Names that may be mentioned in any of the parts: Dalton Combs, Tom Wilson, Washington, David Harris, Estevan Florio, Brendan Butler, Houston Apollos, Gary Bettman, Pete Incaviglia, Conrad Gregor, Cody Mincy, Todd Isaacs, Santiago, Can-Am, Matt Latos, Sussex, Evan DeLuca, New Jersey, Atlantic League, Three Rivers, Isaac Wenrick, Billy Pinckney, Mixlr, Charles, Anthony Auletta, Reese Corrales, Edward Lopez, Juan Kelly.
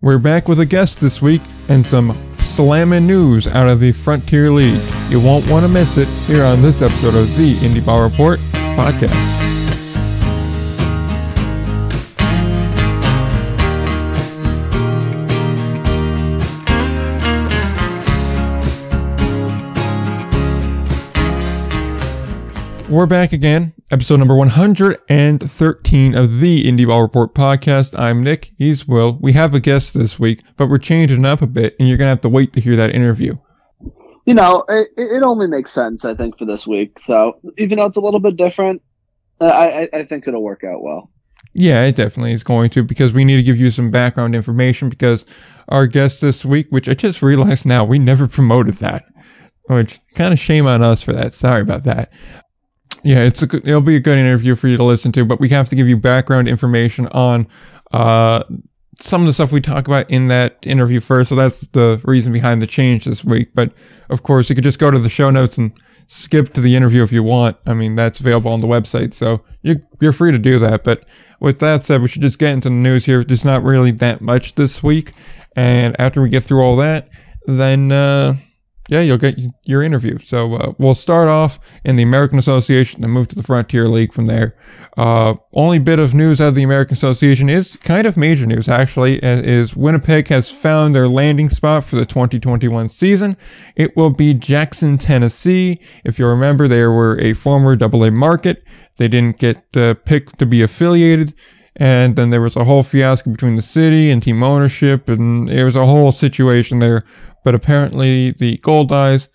We're back with a guest this week and some slamming news out of the Frontier League. You won't want to miss it here on this episode of the Indie Ball Report podcast. We're back again, episode number 113 of the Indie Ball Report podcast. I'm Nick, he's Will. We have a guest this week, but we're changing up a bit, and you're going to have to wait to hear that interview. You know, it only makes sense, I think, for this week. So even though it's a little bit different, I think it'll work out well. Yeah, it definitely is going to, because we need to give you some background information, because our guest this week, which I just realized now, we never promoted that, which kind of shame on us for that. Sorry about that. Yeah, it'll be a good interview for you to listen to, but we have to give you background information on some of the stuff we talk about in that interview first, so that's the reason behind the change this week. But, of course, you could just go to the show notes and skip to the interview if you want. I mean, that's available on the website, so you're free to do that. But with that said, we should just get into the news here. There's not really that much this week, and after we get through all that, then... Yeah, you'll get your interview. So we'll start off in the American Association and move to the Frontier League from there. Only bit of news out of the American Association is kind of major news, actually, is Winnipeg has found their landing spot for the 2021 season. It will be Jackson, Tennessee. If you remember, they were a former AA market. They didn't get picked to be affiliated. And then there was a whole fiasco between the city and team ownership, and it was a whole situation there. But apparently the Goldeyes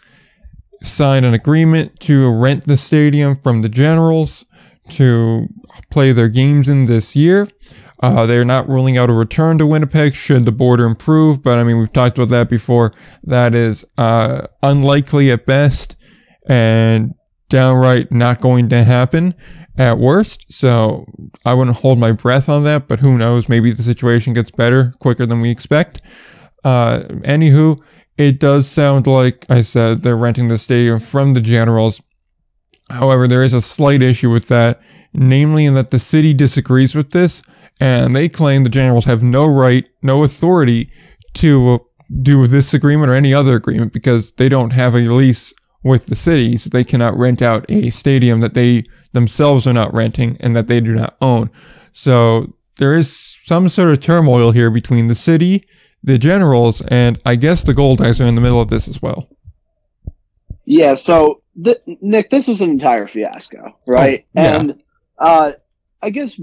signed an agreement to rent the stadium from the Generals to play their games in this year. They're not ruling out a return to Winnipeg should the border improve, but I mean, we've talked about that before. That is unlikely at best and downright not going to happen at worst. So I wouldn't hold my breath on that, but who knows? Maybe the situation gets better quicker than we expect. Anywho, it does sound like I said they're renting the stadium from the Generals. However, there is a slight issue with that, namely in that the city disagrees with this, and they claim the Generals have no right, no authority to do this agreement or any other agreement because they don't have a lease with the city, so they cannot rent out a stadium that they themselves are not renting and that they do not own. So there is some sort of turmoil here between the city, the Generals, and I guess the Goldeyes are in the middle of this as well. Yeah, so, Nick, this is an entire fiasco, right? Oh, yeah. And I guess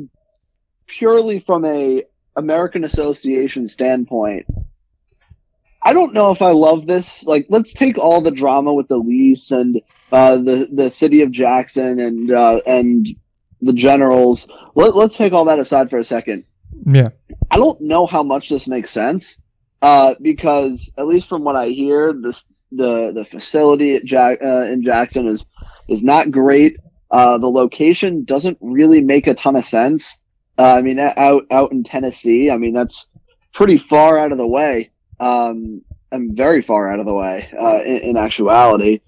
purely from a American Association standpoint, I don't know if I love this. Like, let's take all the drama with the lease and the city of Jackson and the Generals. Let's take all that aside for a second. Yeah. I don't know how much this makes sense. Because at least from what I hear, the facility at in Jackson is not great. The location doesn't really make a ton of sense. I mean, out in Tennessee, I mean, that's pretty far out of the way. I'm very far out of the way in actuality,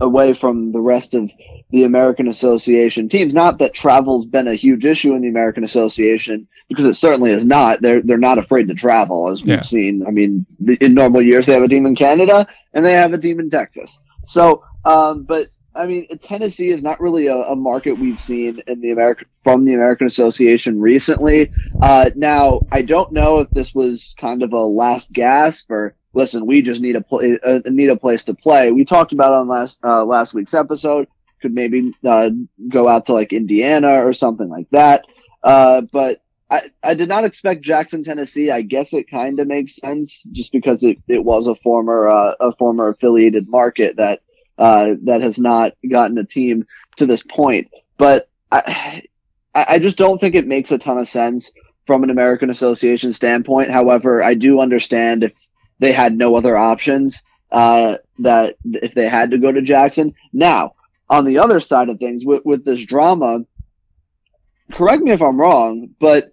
away from the rest of the American Association teams. Not that travel's been a huge issue in the American Association, because it certainly is not. They're not afraid to travel, as we've seen. I mean, in normal years, they have a team in Canada and they have a team in Texas. So, but I mean, Tennessee is not really a market we've seen in the from the American Association recently. Now, I don't know if this was kind of a last gasp or. Listen, we just need a place to play. We talked about it on last week's episode. Could maybe go out to like Indiana or something like that. But I did not expect Jackson, Tennessee. I guess it kind of makes sense just because it was a former affiliated market that has not gotten a team to this point. But I just don't think it makes a ton of sense from an American Association standpoint. However, I do understand if they had no other options that if they had to go to Jackson. Now, on the other side of things, with this drama, correct me if I'm wrong, but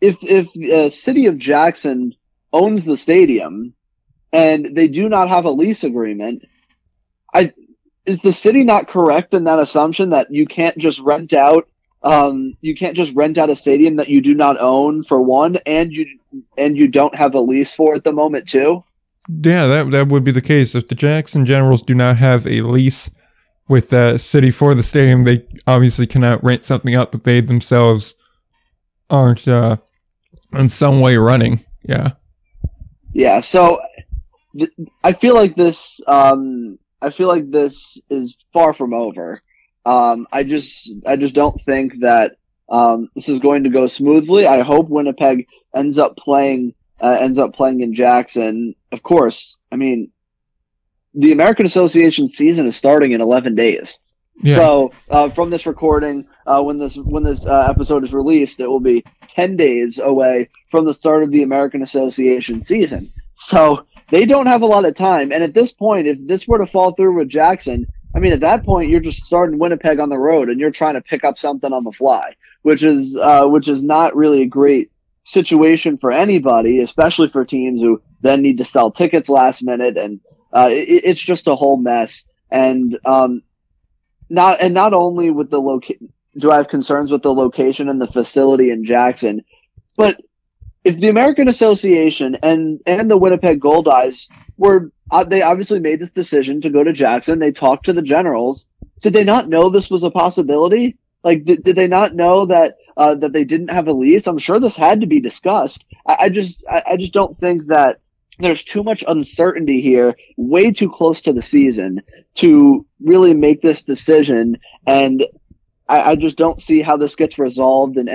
if the city of Jackson owns the stadium and they do not have a lease agreement, is the city not correct in that assumption that you can't just rent out You can't just rent out a stadium that you do not own, for one, and you don't have a lease for at the moment too. Yeah, that would be the case. If the Jackson Generals do not have a lease with the city for the stadium, they obviously cannot rent something out that they themselves aren't in some way running. Yeah. Yeah, so I feel like this is far from over. I just don't think that this is going to go smoothly. I hope Winnipeg ends up playing in Jackson. Of course, I mean, the American Association season is starting in 11 days. Yeah. So from this recording, when this episode is released, it will be 10 days away from the start of the American Association season. So they don't have a lot of time. And at this point, if this were to fall through with Jackson, I mean, at that point, you're just starting Winnipeg on the road and you're trying to pick up something on the fly, which is not really a great situation for anybody, especially for teams who then need to sell tickets last minute. And it's just a whole mess. And not only with the location, do I have concerns with the location and the facility in Jackson, but if the American Association and the Winnipeg Goldeyes they obviously made this decision to go to Jackson. They talked to the Generals. Did they not know this was a possibility? Like, did they not know that they didn't have a lease? I'm sure this had to be discussed. I just don't think that there's too much uncertainty here, way too close to the season to really make this decision. And I just don't see how this gets resolved in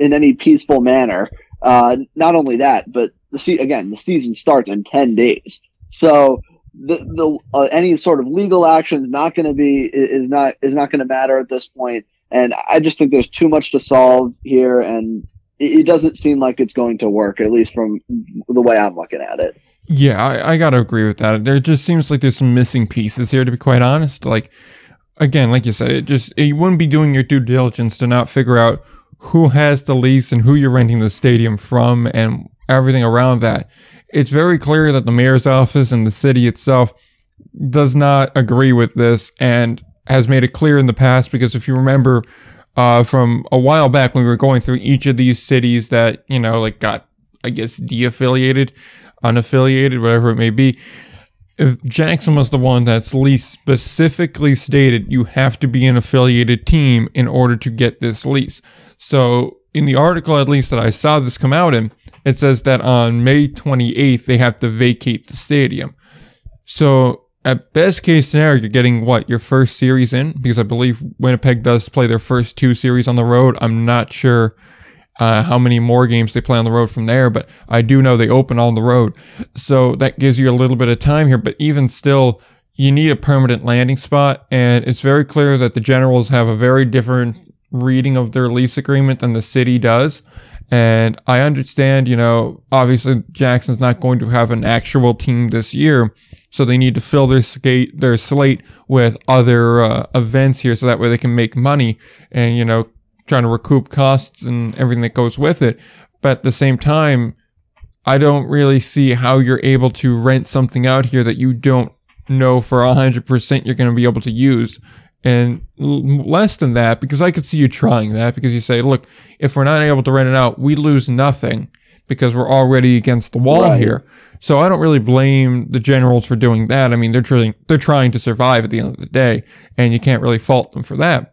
any peaceful manner. Not only that, but the season starts in 10 days. So any sort of legal action is not going to matter at this point. And I just think there's too much to solve here, and it doesn't seem like it's going to work, at least from the way I'm looking at it. Yeah, I got to agree with that. There just seems like there's some missing pieces here, to be quite honest. Like, again, like you said, you wouldn't be doing your due diligence to not figure out who has the lease and who you're renting the stadium from and everything around that. It's very clear that the mayor's office and the city itself does not agree with this and has made it clear in the past, because if you remember from a while back when we were going through each of these cities that, you know, like got, I guess, de-affiliated, unaffiliated, whatever it may be, if Jackson was the one that's lease specifically stated, you have to be an affiliated team in order to get this lease. So in the article, at least that I saw this come out in, it says that on May 28th, they have to vacate the stadium. So at best case scenario, you're getting what, your first series in? Because I believe Winnipeg does play their first two series on the road. I'm not sure how many more games they play on the road from there, but I do know they open on the road. So that gives you a little bit of time here, but even still, you need a permanent landing spot. And it's very clear that the Generals have a very different reading of their lease agreement than the city does. And I understand, you know, obviously Jackson's not going to have an actual team this year, so they need to fill their slate with other events here so that way they can make money and, you know, trying to recoup costs and everything that goes with it. But at the same time, I don't really see how you're able to rent something out here that you don't know for 100% you're going to be able to use. And less than that, because I could see you trying that, because you say, look, if we're not able to rent it out, we lose nothing because we're already against the wall here. So I don't really blame the Generals for doing that. I mean, they're trying to survive at the end of the day, and you can't really fault them for that.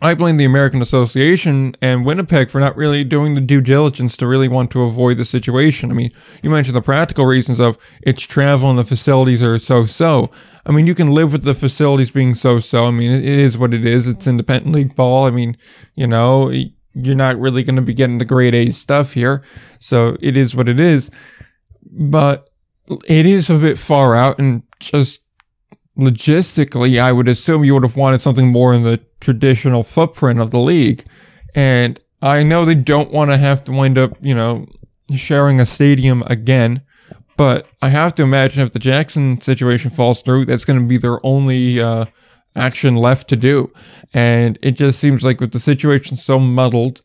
I blame the American Association and Winnipeg for not really doing the due diligence to really want to avoid the situation. I mean, you mentioned the practical reasons of it's travel and the facilities are so-so. I mean, you can live with the facilities being so-so. I mean, it is what it is. It's independent league ball. I mean, you know, you're not really going to be getting the grade A stuff here. So it is what it is. But it is a bit far out, and just logistically, I would assume you would have wanted something more in the traditional footprint of the league. And I know they don't want to have to wind up, you know, sharing a stadium again, but I have to imagine if the Jackson situation falls through, that's going to be their only action left to do. And it just seems like with the situation so muddled,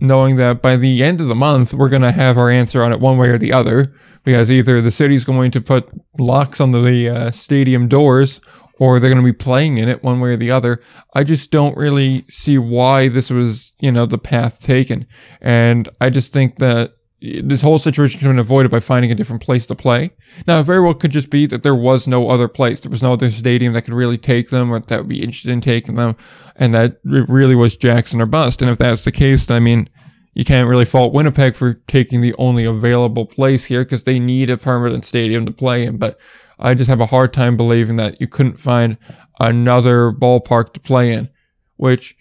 knowing that by the end of the month, we're going to have our answer on it one way or the other, because either the city's going to put locks on the stadium doors or they're going to be playing in it one way or the other. I just don't really see why this was, you know, the path taken. And I just think that this whole situation could have been avoided by finding a different place to play. Now, it very well could just be that there was no other place. There was no other stadium that could really take them or that would be interested in taking them. And that it really was Jackson or bust. And if that's the case, I mean, you can't really fault Winnipeg for taking the only available place here because they need a permanent stadium to play in. But I just have a hard time believing that you couldn't find another ballpark to play in, which,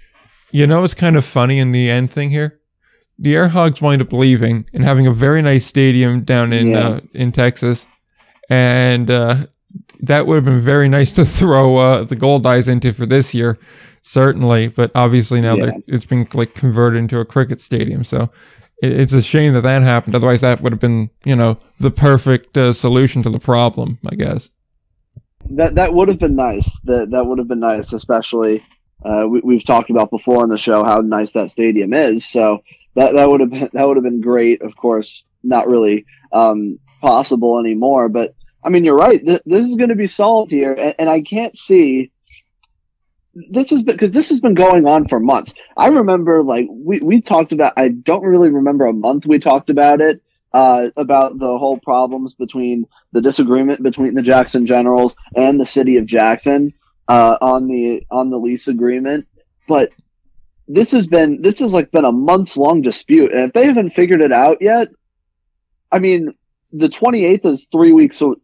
you know, it's kind of funny in the end thing here. The Air Hogs wind up leaving and having a very nice stadium down in Texas, and that would have been very nice to throw the Goldeyes into for this year, certainly. But obviously now it's been like converted into a cricket stadium, so it's a shame that that happened. Otherwise, that would have been, you know, the perfect solution to the problem, I guess. That would have been nice. That would have been nice, especially we've talked about before on the show how nice that stadium is. So. That would have been great. Of course, not really possible anymore. But I mean, you're right. This is going to be solved here, and I can't see this has been going on for months. I remember, like we talked about. I don't really remember a month we talked about it, about the whole problems between the disagreement between the Jackson Generals and the city of Jackson on the lease agreement, but. This has been a months long dispute, and if they haven't figured it out yet, I mean, the 28th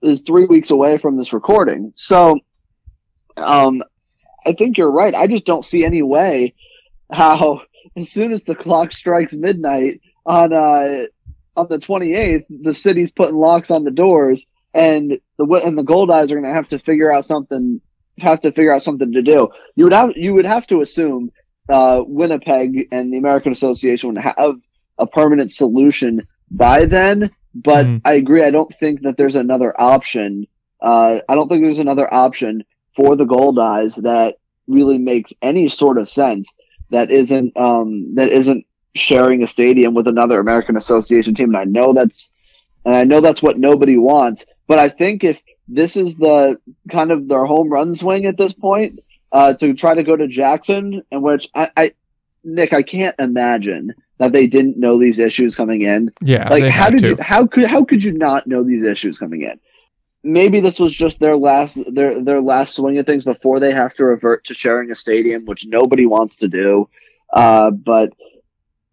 is 3 weeks away from this recording. So, I think you're right. I just don't see any way how, as soon as the clock strikes midnight on the 28th, the city's putting locks on the doors, and the Goldeyes are going to have to figure out something to do. You would have to assume. Winnipeg and the American Association would have a permanent solution by then, but I agree. I don't think that there's another option. I don't think there's another option for the Goldeyes that really makes any sort of sense. That isn't sharing a stadium with another American Association team. And I know that's what nobody wants. But I think if this is the kind of their home run swing at this point. To try to go to Jackson, in which I can't imagine that they didn't know these issues coming in. Yeah, like how could you not know these issues coming in? Maybe this was just their last swing at things before they have to revert to sharing a stadium, which nobody wants to do. But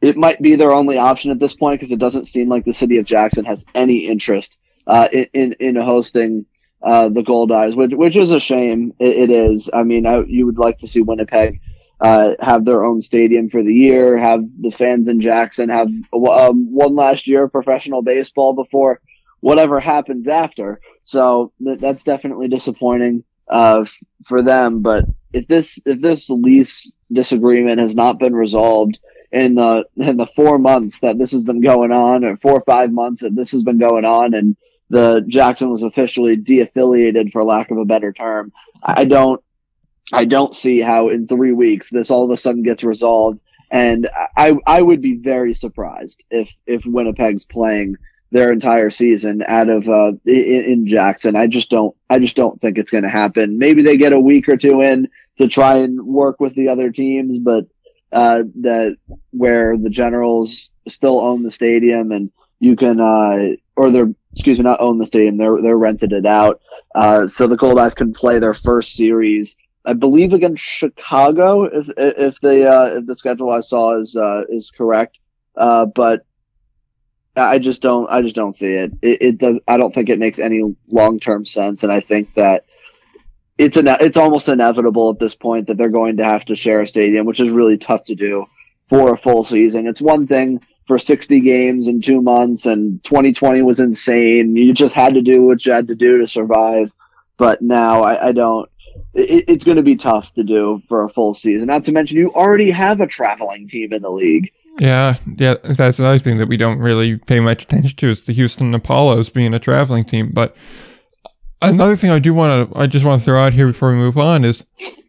it might be their only option at this point because it doesn't seem like the city of Jackson has any interest in hosting. The Goldeyes, which is a shame. It is. I mean, you would like to see Winnipeg have their own stadium for the year, have the fans in Jackson have one last year of professional baseball before whatever happens after. So that's definitely disappointing for them. But if this lease disagreement has not been resolved in the 4 months that this has been going on, or 4 or 5 months that this has been going on, and the Jackson was officially de-affiliated, for lack of a better term. I don't see how in 3 weeks this all of a sudden gets resolved, and I would be very surprised if Winnipeg's playing their entire season out of in Jackson. I just don't think it's going to happen. Maybe they get a week or two in to try and work with the other teams, but that where the Generals still own the stadium and you can or they're. Excuse me, not own the stadium. They're rented it out. So the Goldeyes can play their first series, I believe, against Chicago, if the schedule I saw is correct. But I just don't see it. It does. I don't think it makes any long-term sense, and I think that it's almost inevitable at this point that they're going to have to share a stadium, which is really tough to do for a full season. It's one thing. For 60 games in 2 months, and 2020 was insane. You just had to do what you had to do to survive. But now I don't. It's going to be tough to do for a full season. Not to mention, you already have a traveling team in the league. Yeah, that's another thing that we don't really pay much attention to is the Houston Apollos being a traveling team. But another thing I just want to throw out here before we move on is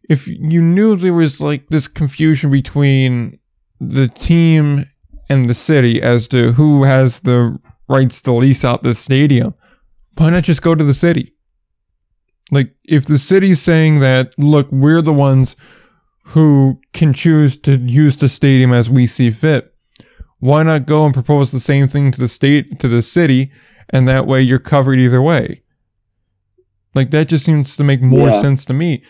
if you knew there was like this confusion between the team. And the city as to who has the rights to lease out this stadium, why not just go to the city? Like, if the city's saying that, look, we're the ones who can choose to use the stadium as we see fit, why not go and propose the same thing to the state, to the city, and that way you're covered either way? Like, that just seems to make more sense to me.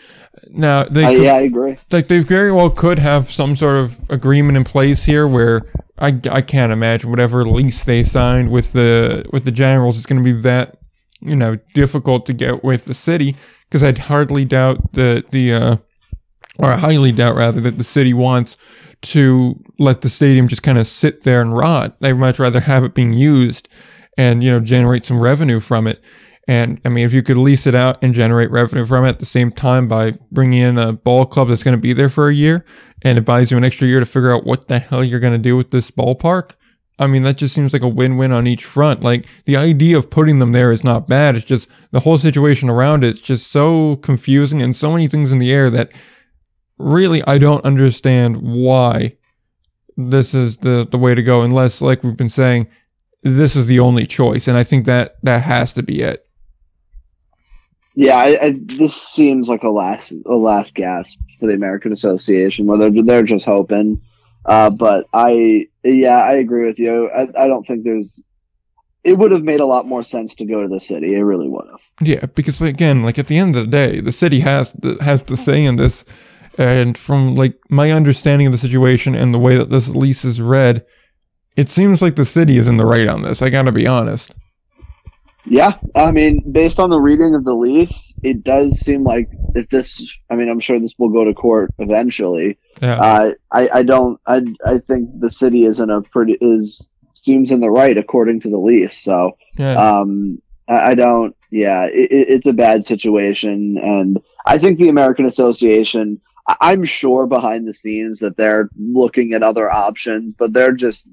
Now, they could, I agree. Like, they very well could have some sort of agreement in place here where I can't imagine whatever lease they signed with the Generals is going to be that, you know, difficult to get with the city, because I'd hardly doubt that I highly doubt that the city wants to let the stadium just kind of sit there and rot. They'd much rather have it being used and, you know, generate some revenue from it. And, I mean, if you could lease it out and generate revenue from it at the same time by bringing in a ball club that's going to be there for a year, and it buys you an extra year to figure out what the hell you're going to do with this ballpark, I mean, that just seems like a win-win on each front. Like, the idea of putting them there is not bad. It's just the whole situation around it's just so confusing and so many things in the air that really I don't understand why this is the way to go, unless, like we've been saying, this is the only choice. And I think that has to be it. Yeah, this seems like a last gasp for the American Association, where they're just hoping. But I agree with you. I don't think there's. It would have made a lot more sense to go to the city. It really would have. Yeah, because again, like, at the end of the day, the city has the say in this. And from, like, my understanding of the situation and the way that this lease is read, it seems like the city is in the right on this. I got to be honest. Yeah, I mean, based on the reading of the lease, it does seem like if this, I mean, I'm sure this will go to court eventually. Yeah. I think the city is seems in the right according to the lease. So, yeah. It's a bad situation. And I think the American Association, I'm sure behind the scenes that they're looking at other options, but they're just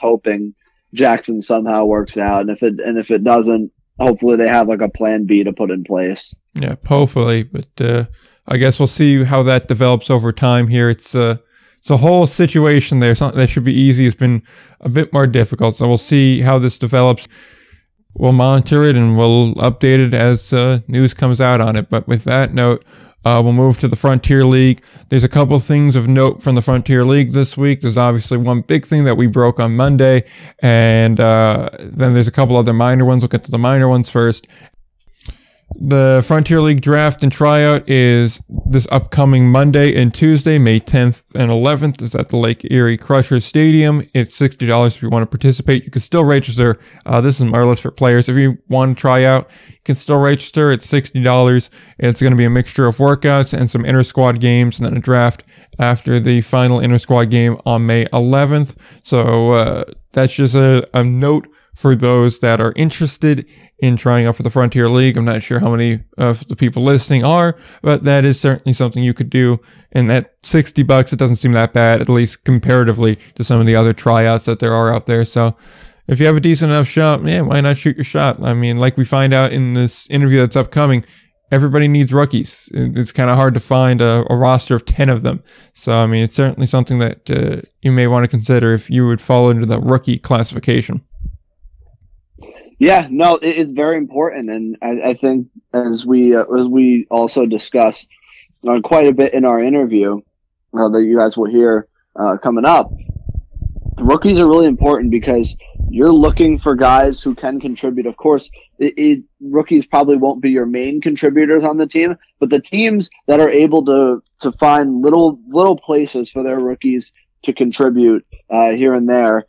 hoping Jackson somehow works out. And if it doesn't, hopefully they have like a plan B to put in place. Yeah, hopefully, but I guess we'll see how that develops over time here. It's a whole situation there. It's not that should be easy. It's been a bit more difficult. So we'll see how this develops. We'll monitor it and we'll update it as news comes out on it. But with that note, we'll move to the Frontier League. There's a couple things of note from the Frontier League this week. There's obviously one big thing that we broke on Monday, and then there's a couple other minor ones. We'll get to the minor ones first. The Frontier League draft and tryout is this upcoming Monday and Tuesday, May 10th and 11th. It's at the Lake Erie Crusher Stadium. It's $60 if you want to participate. You can still register. This is more or less for players. If you want to try out, you can still register. It's $60. It's going to be a mixture of workouts and some inter-squad games, and then a draft after the final inter-squad game on May 11th. So that's just a note for those that are interested in trying out for the Frontier League. I'm not sure how many of the people listening are, but that is certainly something you could do. And that $60, it doesn't seem that bad, at least comparatively to some of the other tryouts that there are out there. So if you have a decent enough shot, man, why not shoot your shot? I mean, like we find out in this interview that's upcoming, everybody needs rookies. It's kind of hard to find a roster of 10 of them. So, I mean, it's certainly something that you may want to consider if you would fall into the rookie classification. Yeah, no, it's very important, and I think as we also discussed quite a bit in our interview that you guys will hear coming up, rookies are really important because you're looking for guys who can contribute. Of course, rookies probably won't be your main contributors on the team, but the teams that are able to find little places for their rookies to contribute here and there,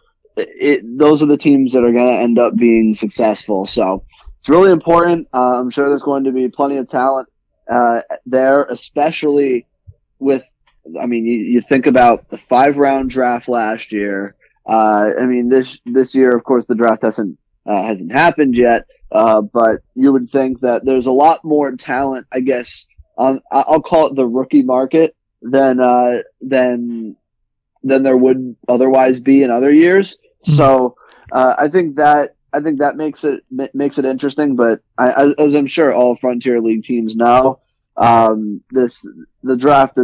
those are the teams that are going to end up being successful. So it's really important. I'm sure there's going to be plenty of talent there, especially with, I mean, you think about the 5-round draft last year. I mean, this year, of course, the draft hasn't happened yet, but you would think that there's a lot more talent, I guess, on, I'll call it the rookie market than there would otherwise be in other years. So I think that makes it interesting. But as I'm sure all Frontier League teams know, the draft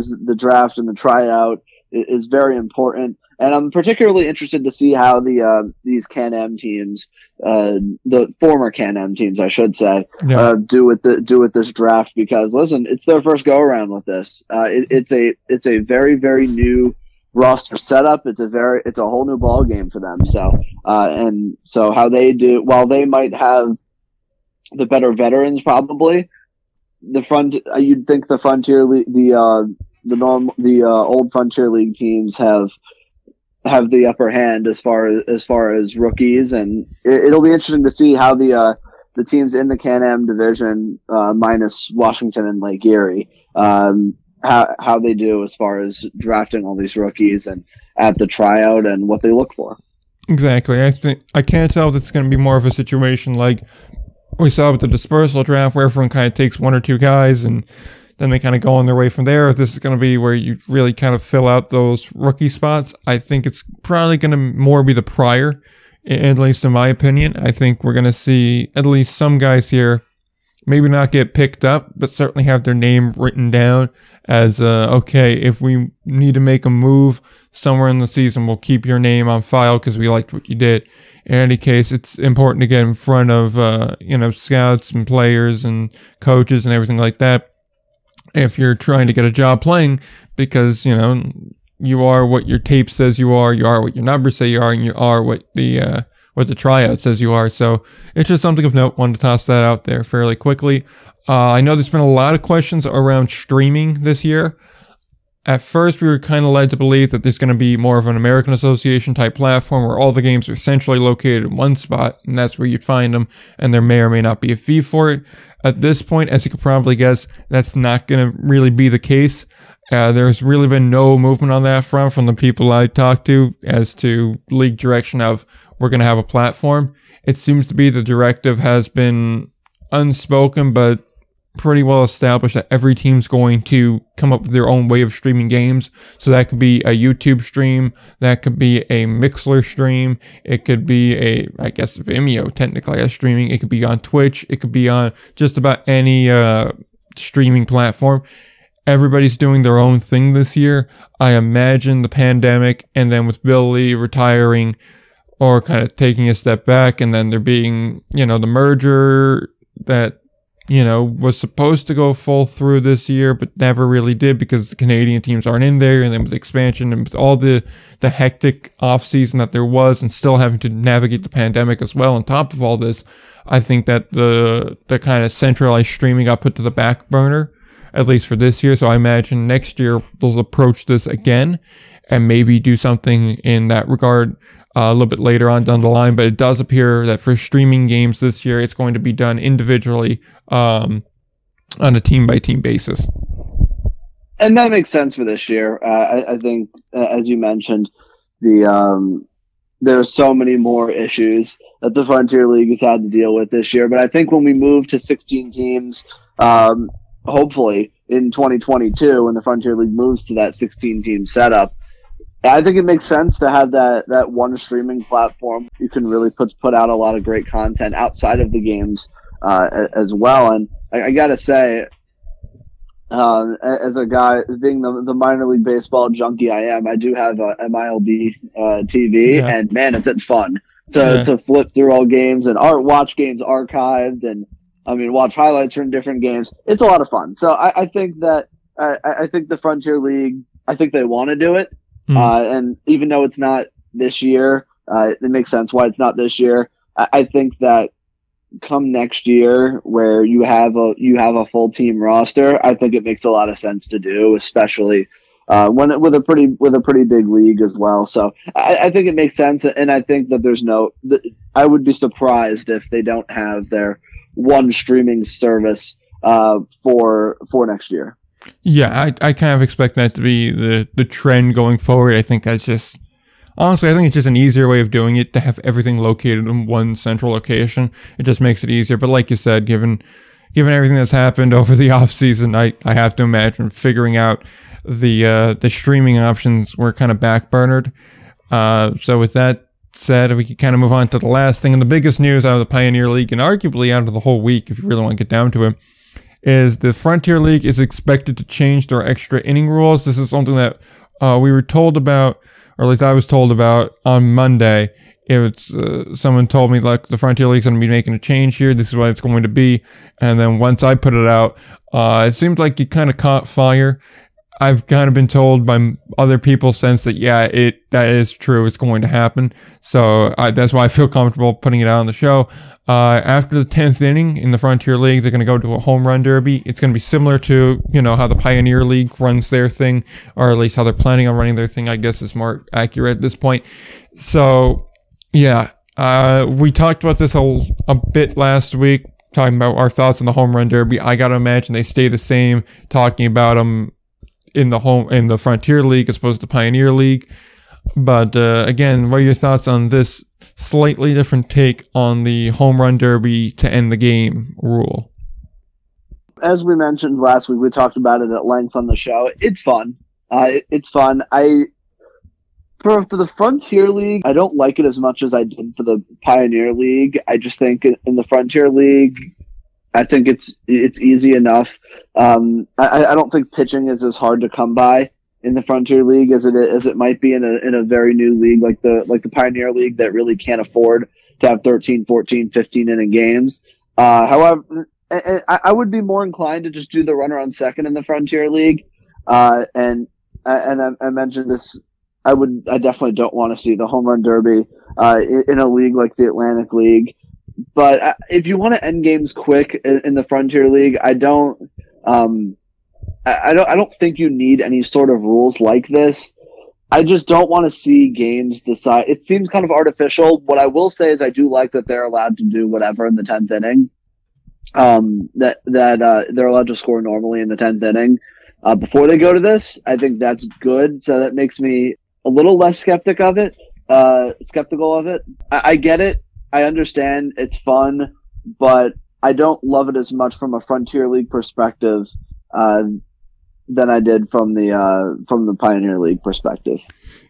and the tryout is very important. And I'm particularly interested to see how the these Can-Am teams, the former Can-Am teams, I should say, do with this draft, because listen, it's their first go around with this. It's a very, very new roster setup. It's a whole new ball game for them. So how they do, while they might have the better veterans probably, you'd think the Frontier League, old Frontier League teams have the upper hand as far as rookies, and it'll be interesting to see how the teams in the Can-Am division, minus Washington and Lake Erie, how they do as far as drafting all these rookies and at the tryout and what they look for. Exactly. I can't tell if it's going to be more of a situation like we saw with the dispersal draft, where everyone kind of takes one or two guys and then they kind of go on their way from there. If this is going to be where you really kind of fill out those rookie spots, I think it's probably going to more be the prior, at least in my opinion. I think we're going to see at least some guys here maybe not get picked up, but certainly have their name written down as, okay, if we need to make a move somewhere in the season, we'll keep your name on file because we liked what you did. In any case, it's important to get in front of, scouts and players and coaches and everything like that, if you're trying to get a job playing, because, you are what your tape says you are what your numbers say you are, and you are what the tryout says you are. So it's just something of note. Wanted to toss that out there fairly quickly. I know there's been a lot of questions around streaming this year. At first, we were kind of led to believe that there's going to be more of an American Association type platform where all the games are centrally located in one spot, and that's where you find them, and there may or may not be a fee for it. At this point, as you could probably guess, that's not going to really be the case. There's really been no movement on that front from the people I talked to as to league direction of we're going to have a platform. It seems to be the directive has been unspoken, but pretty well established that every team's going to come up with their own way of streaming games. So that could be a YouTube stream, that could be a Mixlr stream, it could be I guess Vimeo technically as streaming, it could be on Twitch, it could be on just about any streaming platform. Everybody's doing their own thing this year. I imagine the pandemic, and then with Billy retiring or kind of taking a step back, and then there being, the merger that was supposed to go full through this year, but never really did because the Canadian teams aren't in there. And then with expansion and with all the hectic off season that there was, and still having to navigate the pandemic as well on top of all this, I think that the kind of centralized streaming got put to the back burner, at least for this year. So I imagine next year they'll approach this again and maybe do something in that regard a little bit later on down the line. But it does appear that for streaming games this year, it's going to be done individually on a team-by-team basis. And that makes sense for this year. I think, as you mentioned, there are so many more issues that the Frontier League has had to deal with this year. But I think when we move to 16 teams, hopefully in 2022, when the Frontier League moves to that 16-team setup, I think it makes sense to have that one streaming platform. You can really put out a lot of great content outside of the games as well. And I got to say, as a guy, being the minor league baseball junkie I am, I do have a MLB TV, and man, is it fun to flip through all games and watch games archived, and watch highlights from different games. It's a lot of fun. So I think that I think the Frontier League, I think they want to do it. And even though it's not this year, it makes sense why it's not this year. I think that come next year, where you have a full team roster, I think it makes a lot of sense to do, especially with a pretty big league as well. So I think it makes sense, and I think that I would be surprised if they don't have their one streaming service for next year. Yeah, I kind of expect that to be the trend going forward. I think that's just, honestly, I think it's just an easier way of doing it to have everything located in one central location. It just makes it easier. But like you said, given everything that's happened over the off season, I have to imagine figuring out the streaming options were kind of backburnered. So with that said, if we could kind of move on to the last thing and the biggest news out of the Pioneer League, and arguably out of the whole week if you really want to get down to it, is the Frontier League is expected to change their extra inning rules. This is something that we were told about or at least I was told about on Monday. It's someone told me, like, the Frontier League's going to be making a change here. This is what it's going to be. And then once I put it out, it seemed like it kind of caught fire. I've kind of been told by other people since that, yeah, that is true. It's going to happen. So that's why I feel comfortable putting it out on the show. After the 10th inning in the Frontier League, they're going to go to a home run derby. It's going to be similar to, you know, how the Pioneer League runs their thing, or at least how they're planning on running their thing, I guess is more accurate at this point. So, yeah, we talked about this a bit last week, talking about our thoughts on the home run derby. I got to imagine they stay the same, talking about them in the Frontier League as opposed to the Pioneer League. But again, what are your thoughts on this slightly different take on the home run derby to end the game rule? As we mentioned last week, we talked about it at length on the show. It's fun. It's fun. For the Frontier League, I don't like it as much as I did for the Pioneer League. I just think in the Frontier League, I think it's easy enough. I don't think pitching is as hard to come by in the Frontier League as it might be in a very new league like the Pioneer League that really can't afford to have 13, 14, 15 inning games. However, I would be more inclined to just do the runner on second in the Frontier League. And I mentioned this. I definitely don't want to see the home run derby in a league like the Atlantic League. But if you want to end games quick in the Frontier League, I don't think you need any sort of rules like this. I just don't want to see games decide. It seems kind of artificial. What I will say is I do like that they're allowed to do whatever in the 10th inning. That they're allowed to score normally in the 10th inning before they go to this. I think that's good. So that makes me a little less skeptical of it. I get it. I understand it's fun, but I don't love it as much from a Frontier League perspective than I did from the Pioneer League perspective.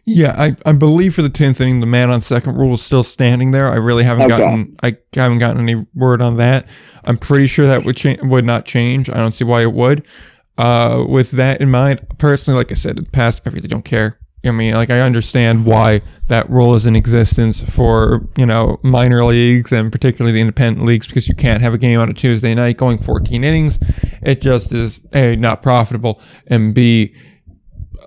Yeah, I believe for the 10th inning, the man on second rule is still standing there. I really haven't gotten any word on that. I'm pretty sure that would not change. I don't see why it would. With that in mind, personally, like I said in the past, I really don't care. I mean, like, I understand why that rule is in existence for, you know, minor leagues and particularly the independent leagues, because you can't have a game on a Tuesday night going 14 innings. It just is, A, not profitable, and B,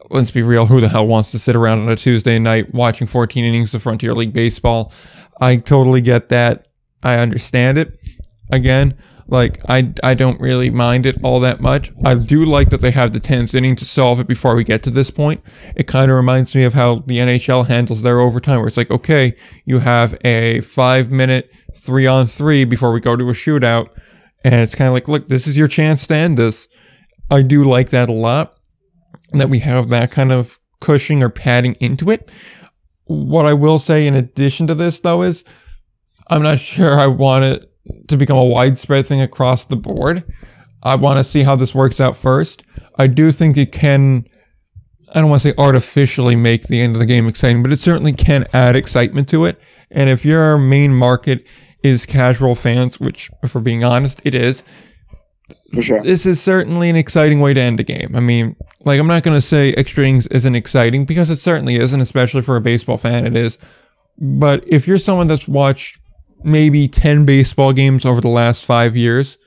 let's be real, who the hell wants to sit around on a Tuesday night watching 14 innings of Frontier League baseball? I totally get that. I understand it. Again, like, I don't really mind it all that much. I do like that they have the 10th inning to solve it before we get to this point. It kind of reminds me of how the NHL handles their overtime, where it's like, okay, you have a 5-minute 3-on-3 before we go to a shootout. And it's kind of like, look, this is your chance to end this. I do like that a lot, that we have that kind of cushioning or padding into it. What I will say in addition to this, though, is I'm not sure I want it to become a widespread thing across the board. I want to see how this works out first. I do think it can, I don't want to say artificially make the end of the game exciting, but it certainly can add excitement to it. And if your main market is casual fans, which, if we're being honest, it is, for sure, this is certainly an exciting way to end a game. I mean, like, I'm not going to say extra innings isn't exciting, because it certainly isn't, especially for a baseball fan, it is. But if you're someone that's watched maybe 10 baseball games over the last 5 years,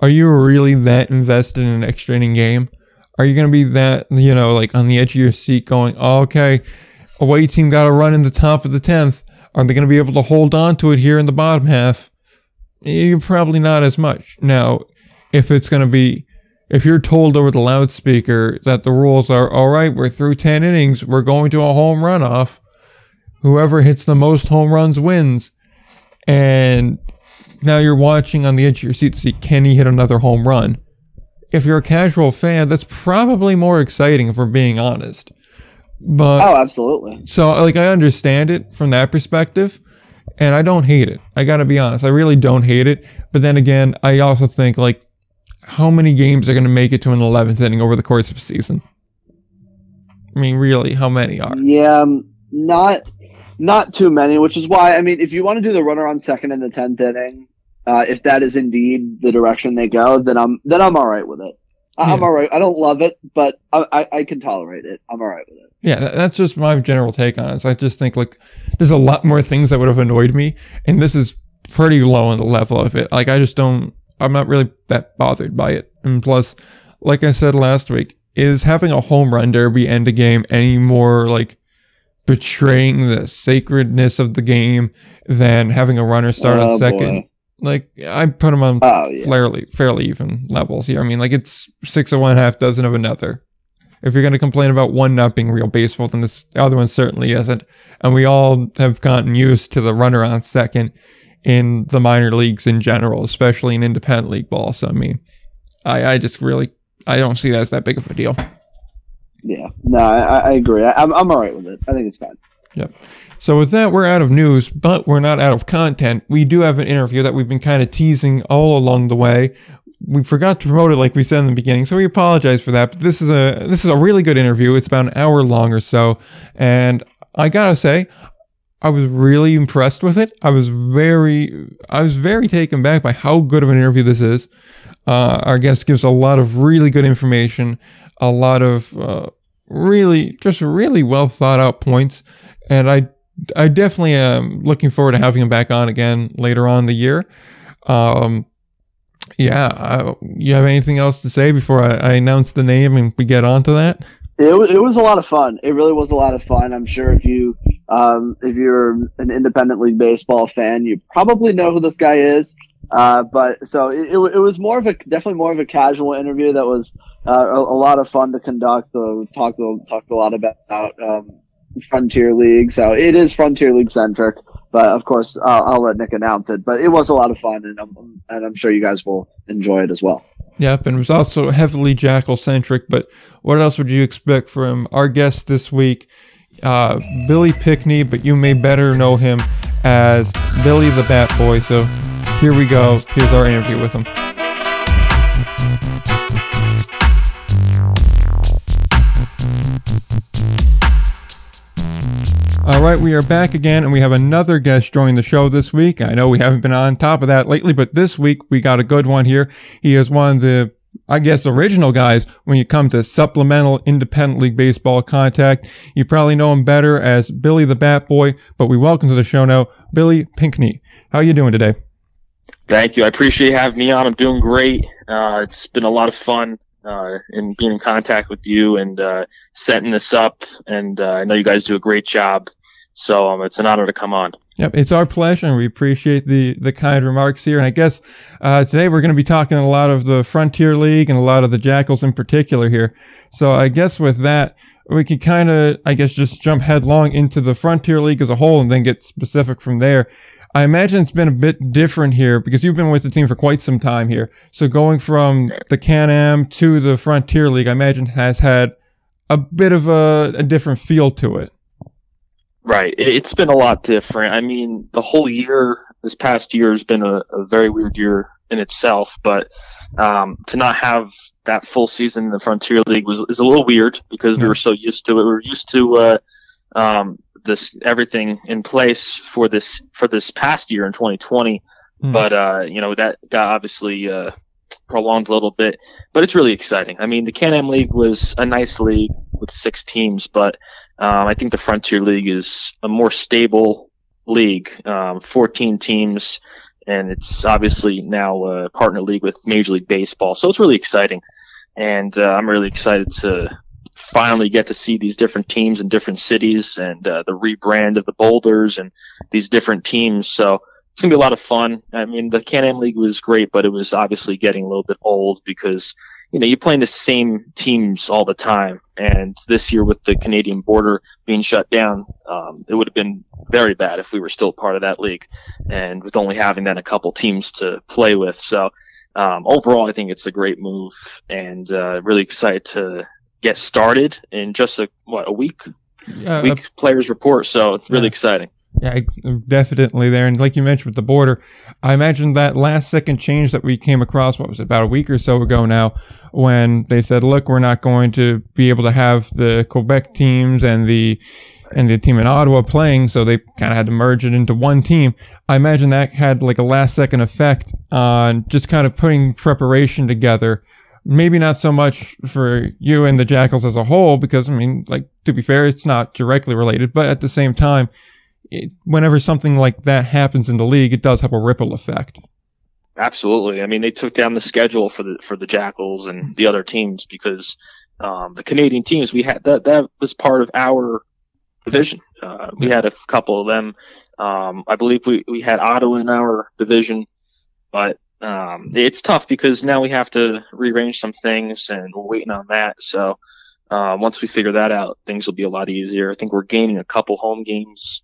are you really that invested in an extra inning game? Are you going to be that, you know, like, on the edge of your seat going, oh, okay, away team got a run in the top of the 10th. Are they going to be able to hold on to it here in the bottom half? You're probably not as much. Now, if you're told over the loudspeaker that the rules are, all right, we're through 10 innings, we're going to a home run off, whoever hits the most home runs wins, and now you're watching on the edge of your seat to see, can he hit another home run? If you're a casual fan, that's probably more exciting, if we're being honest. But oh, absolutely. So, like, I understand it from that perspective, and I don't hate it. I gotta be honest, I really don't hate it. But then again, I also think, like, how many games are gonna make it to an 11th inning over the course of a season? I mean, really, how many are? Yeah, not too many, which is why, I mean, if you want to do the runner on second in the 10th inning, if that is indeed the direction they go, then I'm all right with it. I'm all right. I don't love it, but I can tolerate it. I'm all right with it. Yeah, that's just my general take on it. So I just think, like, there's a lot more things that would have annoyed me, and this is pretty low on the level of it. Like, I just don't, I'm not really that bothered by it. And plus, like I said last week, is having a home run derby end a game any more, like, betraying the sacredness of the game than having a runner start on second? Boy. Like, I put them on fairly even levels here. I mean, like, it's 6 of 1, half dozen of another. If you're going to complain about one not being real baseball, then this other one certainly isn't. And we all have gotten used to the runner on second in the minor leagues in general, especially in independent league ball. So, I mean, I just really, I don't see that as that big of a deal. Yeah, no, I agree. I'm all right with it. I think it's fine. Yep. So with that, we're out of news, but we're not out of content. We do have an interview that we've been kind of teasing all along the way. We forgot to promote it like we said in the beginning, so we apologize for that. But this is a really good interview. It's about an hour long or so, and I gotta say, I was really impressed with it. I was very taken back by how good of an interview this is. Our guest gives a lot of really good information, a lot of really well thought out points. And I definitely am looking forward to having him back on again later on in the year. You have anything else to say before I announce the name and we get on to that? It was a lot of fun. It really was a lot of fun. I'm sure if you're an independent league baseball fan, you probably know who this guy is. But it was definitely more of a casual interview that was a lot of fun to conduct. Talked a lot about Frontier League, so it is Frontier League centric, but of course I'll let Nick announce it. But it was a lot of fun, and I'm sure you guys will enjoy it as well. Yep, and it was also heavily Jackal centric, but what else would you expect from our guest this week, Billy Pinckney, but you may better know him as Billy the Bat Boy. So here we go, here's our interview with him. All right, we are back again, and we have another guest joining the show this week. I know we haven't been on top of that lately, but this week we got a good one here. He is one of the, I guess, original guys when you come to supplemental independent league baseball contact. You probably know him better as Billy the Bat Boy, but we welcome to the show now, Billy Pinckney. How are you doing today? Thank you. I appreciate you having me on. I'm doing great. It's been a lot of fun. And being in contact with you and setting this up, and I know you guys do a great job, so it's an honor to come on. Yep, it's our pleasure, and we appreciate the kind remarks here. And I guess today we're going to be talking a lot of the Frontier League and a lot of the Jackals in particular here. So I guess with that, we could kind of, I guess, just jump headlong into the Frontier League as a whole and then get specific from there. I imagine it's been a bit different here because you've been with the team for quite some time here. So going from the Can-Am to the Frontier League, I imagine has had a bit of a different feel to it. Right. It's been a lot different. I mean, the whole year, this past year has been a very weird year in itself, but to not have that full season in the Frontier League is a little weird because we were so used to it. We were used to this everything in place for this past year in 2020, but that got obviously prolonged a little bit. But it's really exciting. I mean, the Can-Am League was a nice league with 6 teams, but I think the Frontier League is a more stable league, 14 teams, and it's obviously now a partner league with Major League Baseball. So it's really exciting, and I'm really excited to finally get to see these different teams in different cities and the rebrand of the Boulders and these different teams. So it's going to be a lot of fun. I mean, the Can-Am League was great, but it was obviously getting a little bit old because, you're playing the same teams all the time. And this year with the Canadian border being shut down, it would have been very bad if we were still part of that league and with only having then a couple teams to play with. So overall, I think it's a great move and really excited to get started in just a week. Players report, so it's really exciting. Yeah, definitely there. And like you mentioned with the border, I imagine that last second change that we came across, what was it, about a week or so ago now, when they said, look, we're not going to be able to have the Quebec teams and the team in Ottawa playing, so they kind of had to merge it into one team. I imagine that had like a last second effect on just kind of putting preparation together Maybe not so much for you and the Jackals as a whole, because, I mean, like, to be fair, it's not directly related. But at the same time, whenever something like that happens in the league, it does have a ripple effect. Absolutely. I mean, they took down the schedule for the Jackals and the other teams because the Canadian teams, we had that was part of our division. We had a couple of them. I believe we had Ottawa in our division, but it's tough because now we have to rearrange some things and we're waiting on that. So once we figure that out, things will be a lot easier. I think we're gaining a couple home games.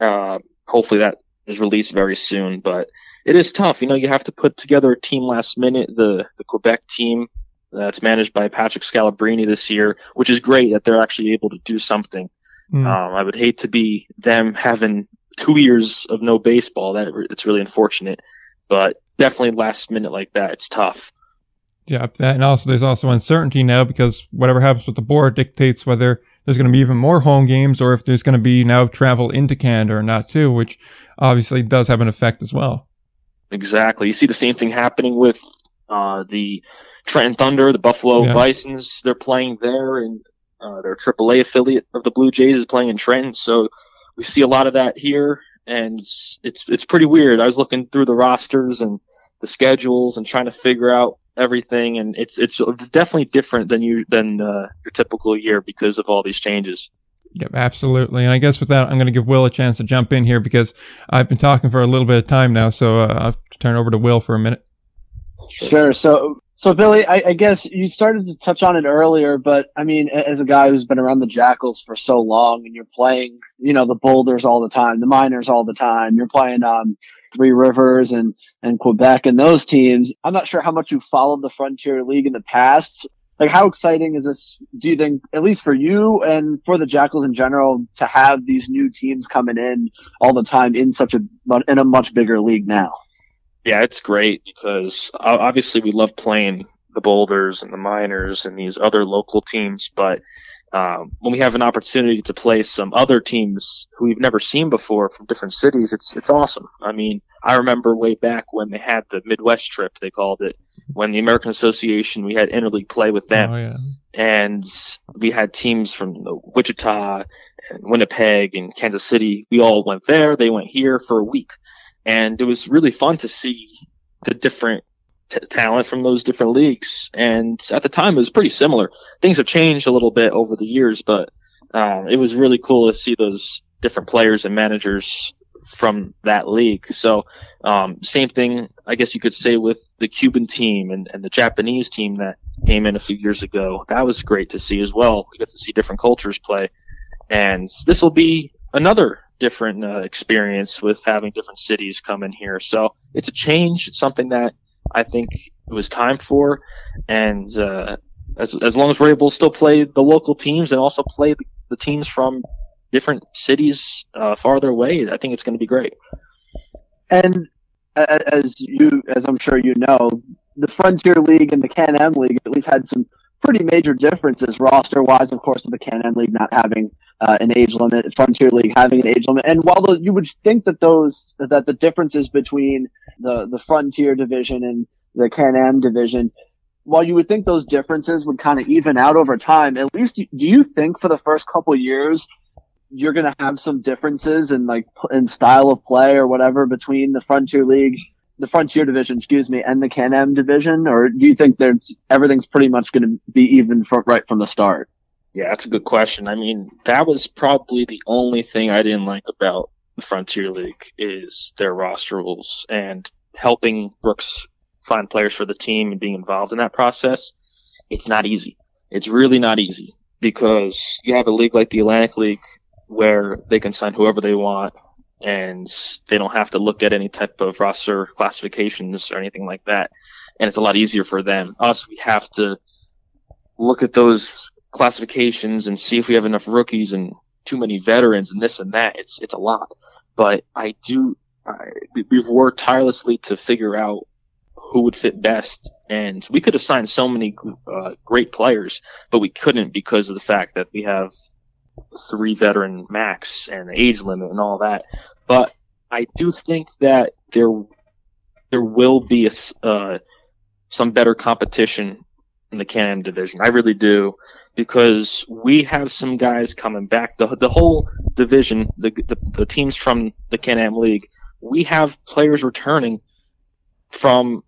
Hopefully that is released very soon, but it is tough. You know, you have to put together a team last minute. The Quebec team that's managed by Patrick Scalabrini this year, which is great that they're actually able to do something. I would hate to be them having 2 years of no baseball. It's really unfortunate, but definitely last minute like that, it's tough. Yeah, and also there's also uncertainty now because whatever happens with the board dictates whether there's going to be even more home games or if there's going to be now travel into Canada or not too, which obviously does have an effect as well. Exactly. You see the same thing happening with the Trenton Thunder, the Buffalo Bisons. They're playing there, and their AAA affiliate of the Blue Jays is playing in Trenton, so we see a lot of that here, and it's pretty weird. I was looking through the rosters and the schedules and trying to figure out everything, and it's definitely different than your typical year because of all these changes. Yep, absolutely. And I guess with that, I'm going to give Will a chance to jump in here because I've been talking for a little bit of time now, so I'll turn over to Will for a minute. Sure. So Billy, I guess you started to touch on it earlier, but I mean, as a guy who's been around the Jackals for so long and you're playing, you know, the Boulders all the time, the Miners all the time, you're playing Three Rivers and Quebec and those teams. I'm not sure how much you followed the Frontier League in the past. Like, how exciting is this, do you think, at least for you and for the Jackals in general, to have these new teams coming in all the time in such in a much bigger league now? Yeah, it's great because obviously we love playing the Boulders and the Miners and these other local teams, but when we have an opportunity to play some other teams who we've never seen before from different cities, it's awesome. I mean, I remember way back when they had the Midwest trip, they called it, when the American Association, we had interleague play with them. Oh, yeah. And we had teams from Wichita and Winnipeg and Kansas City. We all went there. They went here for a week. And it was really fun to see the different talent from those different leagues. And at the time, it was pretty similar. Things have changed a little bit over the years, but it was really cool to see those different players and managers from that league. So same thing, I guess you could say, with the Cuban team and the Japanese team that came in a few years ago. That was great to see as well. We got to see different cultures play. And this will be another different experience with having different cities come in here. So it's a change. It's something that I think it was time for. And as long as we're able to still play the local teams and also play the teams from different cities farther away, I think it's going to be great. And as I'm sure you know, the Frontier League and the Can-Am League at least had some pretty major differences roster-wise, of course, with the Can-Am League not having an age limit, Frontier League having an age limit. And while you would think that the differences between the Frontier division and the Can-Am division, while you would think those differences would kind of even out over time, at least do you think for the first couple years you're going to have some differences in style of play or whatever between the Frontier division, and the Can-Am division? Or do you think everything's pretty much going to be even right from the start? Yeah, that's a good question. I mean, that was probably the only thing I didn't like about the Frontier League is their roster rules and helping Brooks find players for the team and being involved in that process. It's not easy. It's really not easy because you have a league like the Atlantic League where they can sign whoever they want and they don't have to look at any type of roster classifications or anything like that. And it's a lot easier for them. Us, we have to look at those classifications and see if we have enough rookies and too many veterans and this and that. It's a lot, but we've worked tirelessly to figure out who would fit best, and we could have signed so many great players, but we couldn't because of the fact that we have 3 veteran max and the age limit and all that. But I do think that there will be some better competition in the Can-Am division. I really do, because we have some guys coming back. The whole division, the teams from the Can-Am League, we have players returning from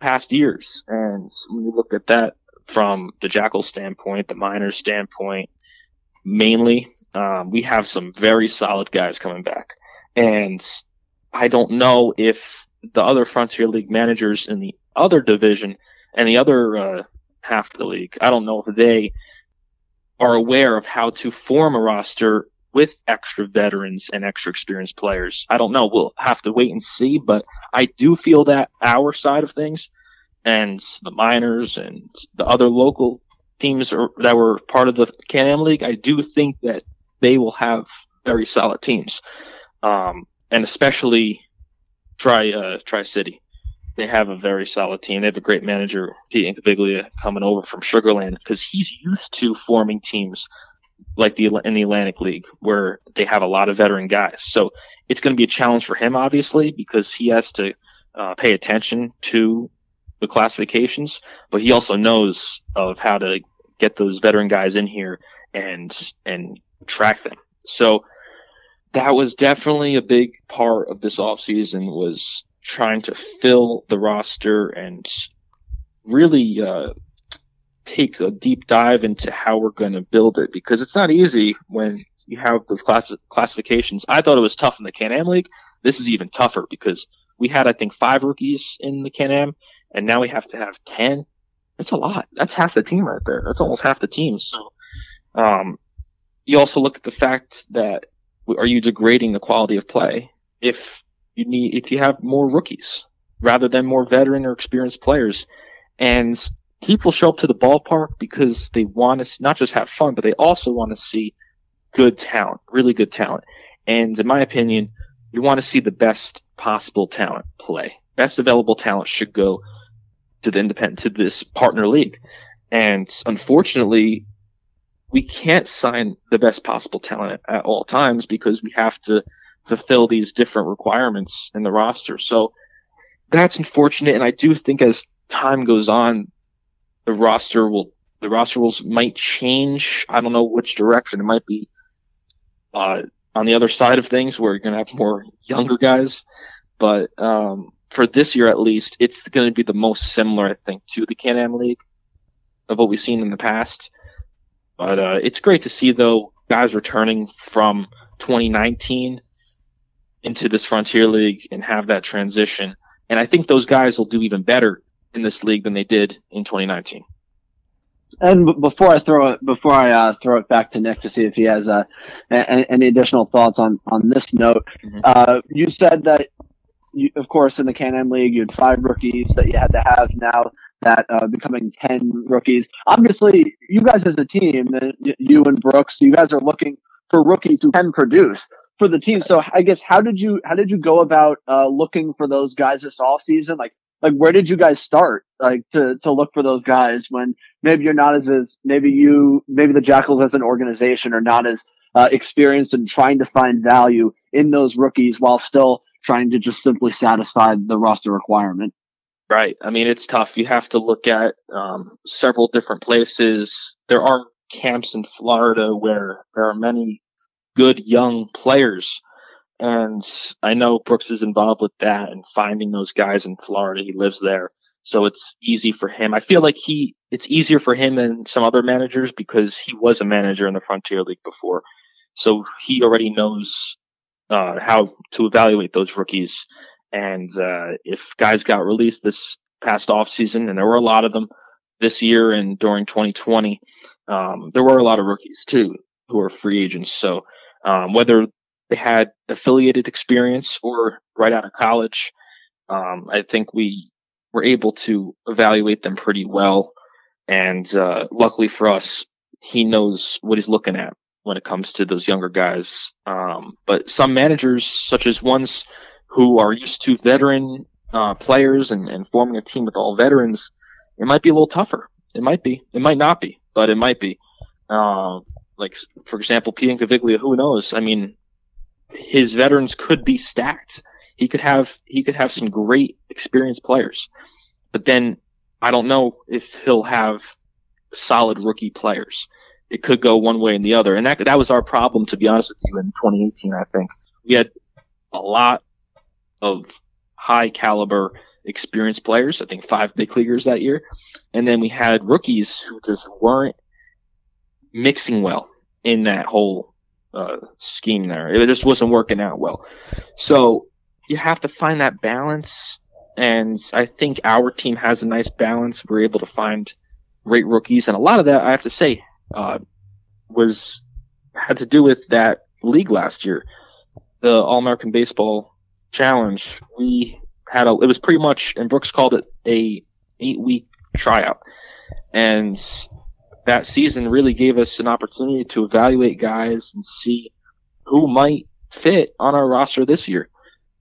past years. And when you look at that from the Jackal standpoint, the Miners standpoint, mainly, we have some very solid guys coming back. And I don't know if the other Frontier League managers in the other division and the other half of the league, I don't know if they are aware of how to form a roster with extra veterans and extra experienced players. I don't know. We'll have to wait and see, but I do feel that our side of things and the Miners and the other local teams that were part of the Can-Am League, I do think that they will have very solid teams. And especially Tri-City. They have a very solid team. They have a great manager, Pete Incaviglia, coming over from Sugar Land, because he's used to forming teams like in the Atlantic League, where they have a lot of veteran guys. So it's going to be a challenge for him, obviously, because he has to pay attention to the classifications, but he also knows of how to get those veteran guys in here and track them. So that was definitely a big part of this offseason, was trying to fill the roster and really take a deep dive into how we're going to build it, because it's not easy when you have the classifications. I thought it was tough in the Can-Am League. This is even tougher, because we had, I think, 5 rookies in the Can-Am, and now we have to have 10. That's a lot. That's half the team right there. That's almost half the team. So you also look at the fact that, are you degrading the quality of play if you have more rookies rather than more veteran or experienced players? And people show up to the ballpark because they want to not just have fun, but they also want to see good talent, really good talent. And in my opinion, you want to see the best possible talent play. Best available talent should go to this partner league. And unfortunately, we can't sign the best possible talent at all times, because we have to fulfill these different requirements in the roster. So that's unfortunate. And I do think as time goes on, the roster rules might change. I don't know which direction. It might be on the other side of things, where you're going to have more younger guys. But for this year, at least, it's going to be the most similar, I think, to the Can-Am League of what we've seen in the past. But it's great to see, though, guys returning from 2019 into this Frontier League and have that transition. And I think those guys will do even better in this league than they did in 2019. And before I throw it back to Nick to see if he has any additional thoughts on this note, mm-hmm. You said that, of course, in the Can-Am League, you had 5 rookies that you had to have now. That becoming 10 rookies. Obviously, you guys as a team, you and Brooks, you guys are looking for rookies who can produce for the team. So I guess how did you go about looking for those guys this offseason? Like where did you guys start to look for those guys when maybe you're not maybe the Jackals as an organization are not as experienced in trying to find value in those rookies while still trying to just simply satisfy the roster requirement? Right. I mean, it's tough. You have to look at several different places. There are camps in Florida where there are many good young players. And I know Brooks is involved with that and finding those guys in Florida. He lives there. So it's easy for him. I feel like it's easier for him than some other managers, because he was a manager in the Frontier League before. So he already knows how to evaluate those rookies. And if guys got released this past offseason, and there were a lot of them this year and during 2020, there were a lot of rookies, too, who are free agents. So whether they had affiliated experience or right out of college, I think we were able to evaluate them pretty well. And luckily for us, he knows what he's looking at when it comes to those younger guys. But some managers, such as ones who are used to veteran players and forming a team with all veterans, it might be a little tougher. It might be. It might not be, but it might be. Like, for example, Pete Incaviglia, who knows? I mean, his veterans could be stacked. He could have some great experienced players. But then I don't know if he'll have solid rookie players. It could go one way and the other. And that was our problem, to be honest with you, in 2018, I think. We had a lot of high-caliber experienced players, I think 5 big leaguers that year. And then we had rookies who just weren't mixing well in that whole scheme there. It just wasn't working out well. So you have to find that balance, and I think our team has a nice balance. We're able to find great rookies, and a lot of that, I have to say, had to do with that league last year, the All-American Baseball Challenge. We had it was pretty much, and Brooks called it, a 8-week tryout, and that season really gave us an opportunity to evaluate guys and see who might fit on our roster this year.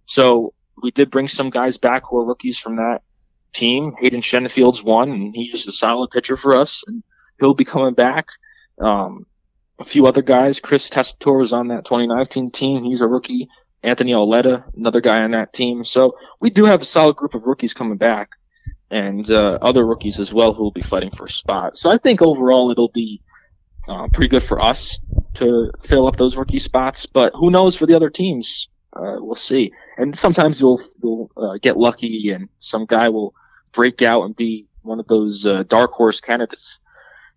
So we did bring some guys back who are rookies from that team. Hayden Shenfield's one, and he's a solid pitcher for us, and he'll be coming back. A few other guys. Chris Testor was on that 2019 team. He's a rookie. Anthony Auletta, another guy on that team. So we do have a solid group of rookies coming back, and other rookies as well who will be fighting for a spot. So I think overall it'll be pretty good for us to fill up those rookie spots. But who knows for the other teams? We'll see. And sometimes you'll get lucky, and some guy will break out and be one of those dark horse candidates.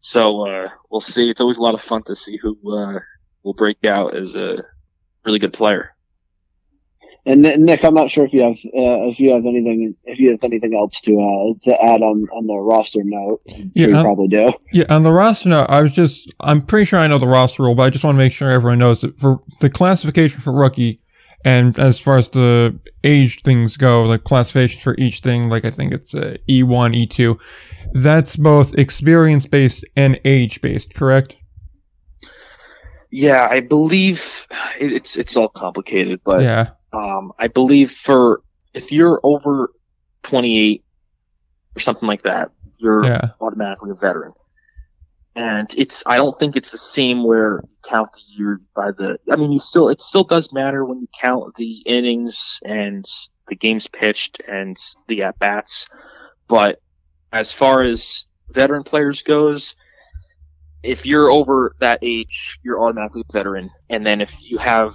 So we'll see. It's always a lot of fun to see who will break out as a really good player. And Nick, I'm not sure if you have anything else to add on the roster note. You probably do. Yeah, on the roster note, I'm pretty sure I know the roster rule, but I just want to make sure everyone knows that for the classification for rookie, and as far as the age things go, like classification for each thing, like I think it's E1, E2, that's both experience based and age based, correct? Yeah, I believe it's all complicated, but yeah. I believe if you're over 28 or something like that, you're automatically a veteran. And I don't think it's the same where you count the year by it still does matter when you count the innings and the games pitched and the at-bats. But as far as veteran players goes, if you're over that age, you're automatically a veteran. And then if you have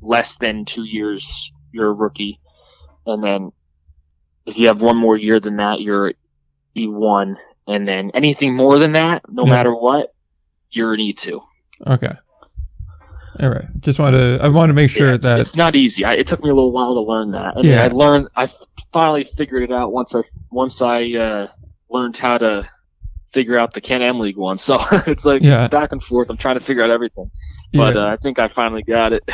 less than 2 years, you're a rookie, and then if you have one more year than that, you're E1, and then anything more than that, no matter what, you're an E2. Okay. All right. I want to make sure that it's not easy. It took me a little while to learn that. I finally figured it out once I learned how to figure out the Can-Am League one. So it's like it's back and forth. I'm trying to figure out everything, but I think I finally got it.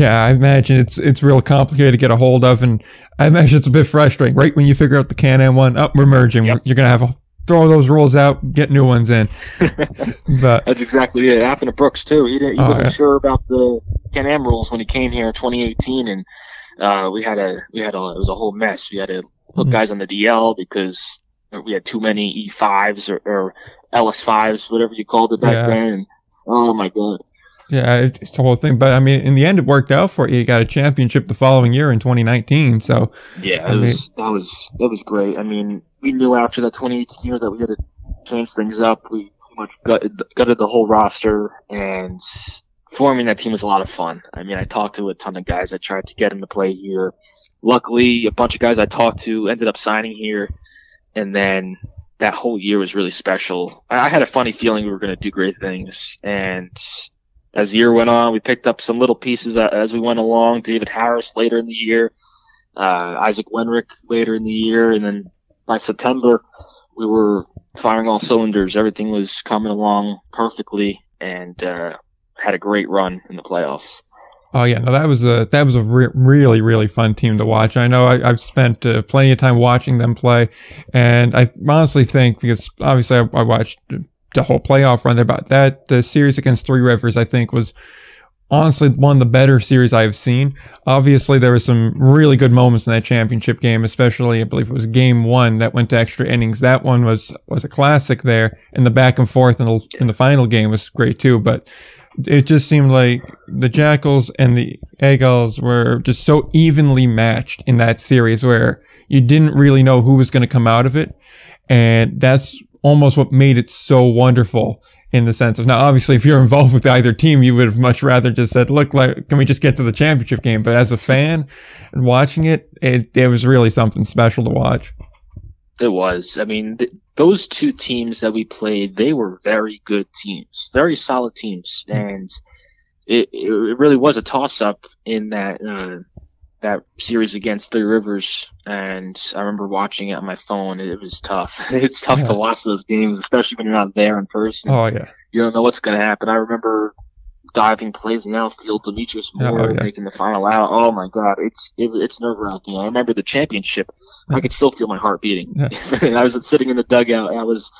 I imagine it's real complicated to get a hold of, and I imagine it's a bit frustrating. Right when you figure out the Can-Am one, we're merging. Yep. You're gonna have to throw those rules out, get new ones in. But that's exactly it. It happened to Brooks too. He wasn't sure about the Can-Am rules when he came here in 2018, and it was a whole mess. We had to put guys on the DL because we had too many E5s or LS5s, whatever you called it back then. And, oh, my God. Yeah, it's the whole thing. But, I mean, in the end, it worked out for you. You got a championship the following year in 2019. So, yeah, that was great. I mean, we knew after that 2018 year that we had to change things up. We pretty much gutted the whole roster, and forming that team was a lot of fun. I mean, I talked to a ton of guys. I tried to get them to play here. Luckily, a bunch of guys I talked to ended up signing here. And then that whole year was really special. I had a funny feeling we were going to do great things. And as the year went on, we picked up some little pieces as we went along. David Harris later in the year, Isaac Wenrick later in the year. And then by September, we were firing all cylinders. Everything was coming along perfectly, and had a great run in the playoffs. Oh yeah, no, that was a really, really fun team to watch. I know I've spent plenty of time watching them play, and I honestly think, because obviously I watched the whole playoff run there, but that series against Three Rivers, I think, was honestly one of the better series I've seen. Obviously, there were some really good moments in that championship game, especially I believe it was game one that went to extra innings. That one was a classic there, and the back and forth in the final game was great too, but it just seemed like the Jackals and the Eagles were just so evenly matched in that series where you didn't really know who was going to come out of it. And that's almost what made it so wonderful, in the sense of, now, obviously, if you're involved with either team, you would have much rather just said, look, like, can we just get to the championship game? But as a fan and watching it, it was really something special to watch. It was. I mean, those two teams that we played, they were very good teams, very solid teams. And it really was a toss-up in that series against Three Rivers, and I remember watching it on my phone. It was tough. It's tough to watch those games, especially when you're not there in person. Oh, yeah. You don't know what's going to happen. I remember diving plays in the outfield, Demetrius Moore making the final out. Oh, my God. It's nerve-wracking. I remember the championship. Yeah. I could still feel my heart beating. Yeah. I was sitting in the dugout. That was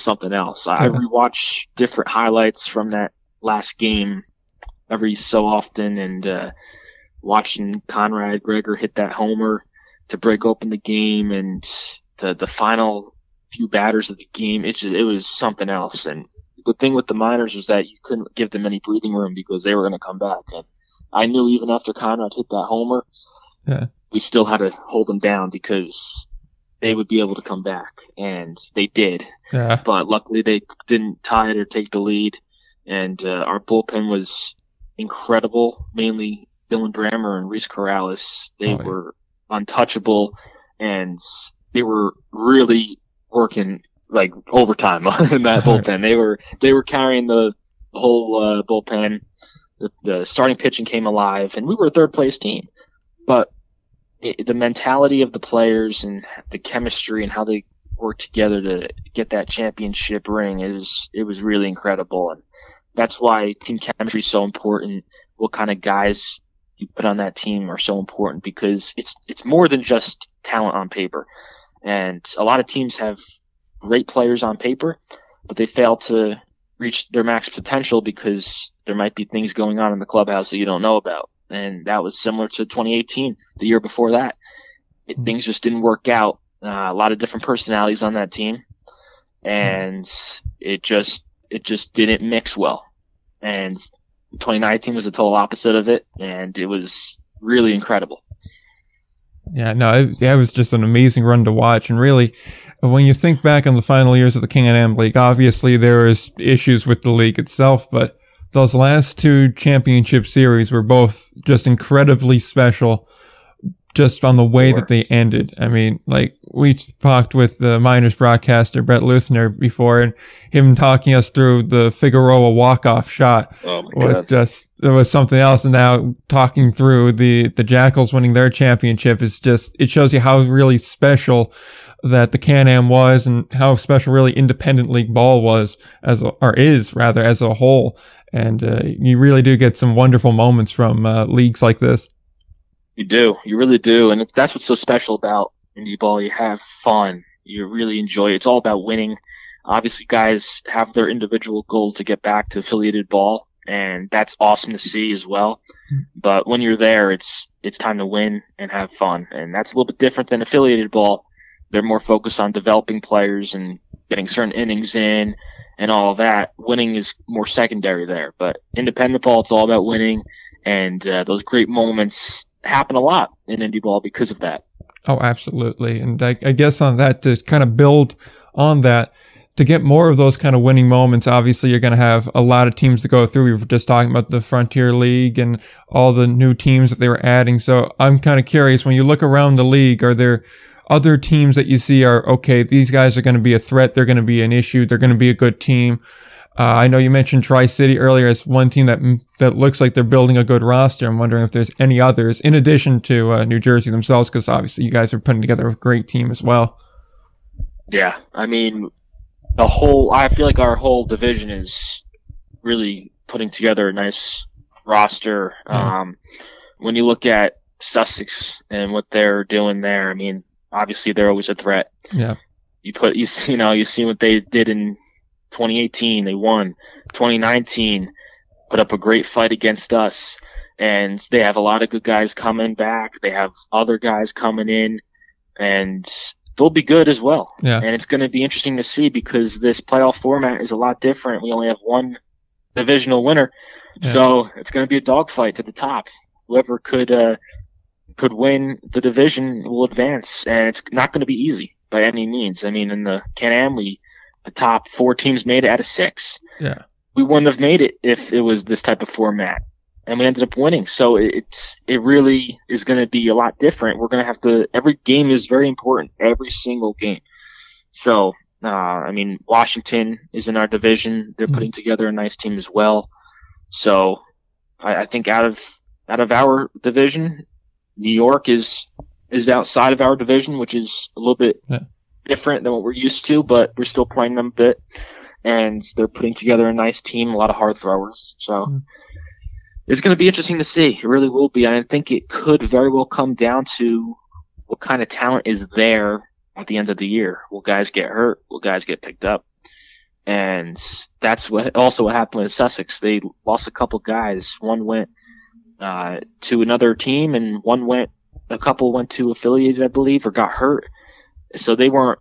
something else. I rewatch different highlights from that last game every so often, and watching Conrad Gregor hit that homer to break open the game, and the final few batters of the game, it was something else. And the thing with the Miners was that you couldn't give them any breathing room because they were going to come back. And I knew even after Conrad hit that homer, we still had to hold them down because they would be able to come back, and they did. Yeah. But luckily they didn't tie it or take the lead, and our bullpen was incredible, mainly Dylan Brammer and Reese Corrales. They were untouchable, and they were really working like overtime in that bullpen. They were carrying the whole bullpen. The starting pitching came alive, and we were a third place team. But the mentality of the players and the chemistry and how they worked together to get that championship ring it was really incredible, and that's why team chemistry is so important. What kind of guys you put on that team are so important, because it's more than just talent on paper. And a lot of teams have great players on paper, but they fail to reach their max potential because there might be things going on in the clubhouse that you don't know about. And that was similar to 2018, the year before that. Things just didn't work out. A lot of different personalities on that team, and it just didn't mix well. And 2019 was the total opposite of it, and it was really incredible. Yeah, no, it was just an amazing run to watch. And really, when you think back on the final years of the Can-Am League, obviously there is issues with the league itself, but those last two championship series were both just incredibly special, just on the way that they ended. I mean, like, we talked with the Miners broadcaster, Brett Luthner, before, and him talking us through the Figueroa walk-off shot was something else. And now talking through the Jackals winning their championship it shows you how really special that the Can-Am was, and how special really independent league ball was as a whole. And you really do get some wonderful moments from leagues like this. You do. You really do. And that's what's so special about indie ball. You have fun. You really enjoy it. It's all about winning. Obviously, guys have their individual goals to get back to affiliated ball, and that's awesome to see as well. But when you're there, it's time to win and have fun. And that's a little bit different than affiliated ball. They're more focused on developing players and getting certain innings in and all of that. Winning is more secondary there. But independent ball, it's all about winning, and those great moments happen a lot in indie ball because of that. Oh, absolutely. And I guess on that, to kind of build on that, to get more of those kind of winning moments, obviously you're going to have a lot of teams to go through. We were just talking about the Frontier League and all the new teams that they were adding. So I'm kind of curious, when you look around the league, are there other teams that you see are, okay, these guys are going to be a threat, they're going to be an issue, they're going to be a good team? I know you mentioned Tri-City earlier as one team that looks like they're building a good roster. I'm wondering if there's any others in addition to New Jersey themselves, because obviously you guys are putting together a great team as well. Yeah, I mean, I feel like our whole division is really putting together a nice roster. Yeah. When you look at Sussex and what they're doing there, I mean, obviously they're always a threat. Yeah, you see what they did in 2018, they won. 2019, put up a great fight against us, and they have a lot of good guys coming back. They have other guys coming in, and they'll be good as well. Yeah. And it's going to be interesting to see, because this playoff format is a lot different. We only have one divisional winner, so it's going to be a dogfight to the top. Whoever could win the division will advance, and it's not going to be easy. by any means. I mean, in the Can-Am League, the top four teams made it out of six. Yeah. We wouldn't have made it if it was this type of format, and we ended up winning. So it really is going to be a lot different. We're going to have to, every game is very important, every single game. So, I mean, Washington is in our division. They're putting together a nice team as well. So I think out of our division, New York is outside of our division, which is a little bit different than what we're used to, but we're still playing them a bit. And they're putting together a nice team, a lot of hard throwers. So it's going to be interesting to see. It really will be. And I think it could very well come down to what kind of talent is there at the end of the year. Will guys get hurt? Will guys get picked up? And that's what happened with Sussex. They lost a couple guys. One went to another team, and a couple went to affiliated, I believe, or got hurt. So they weren't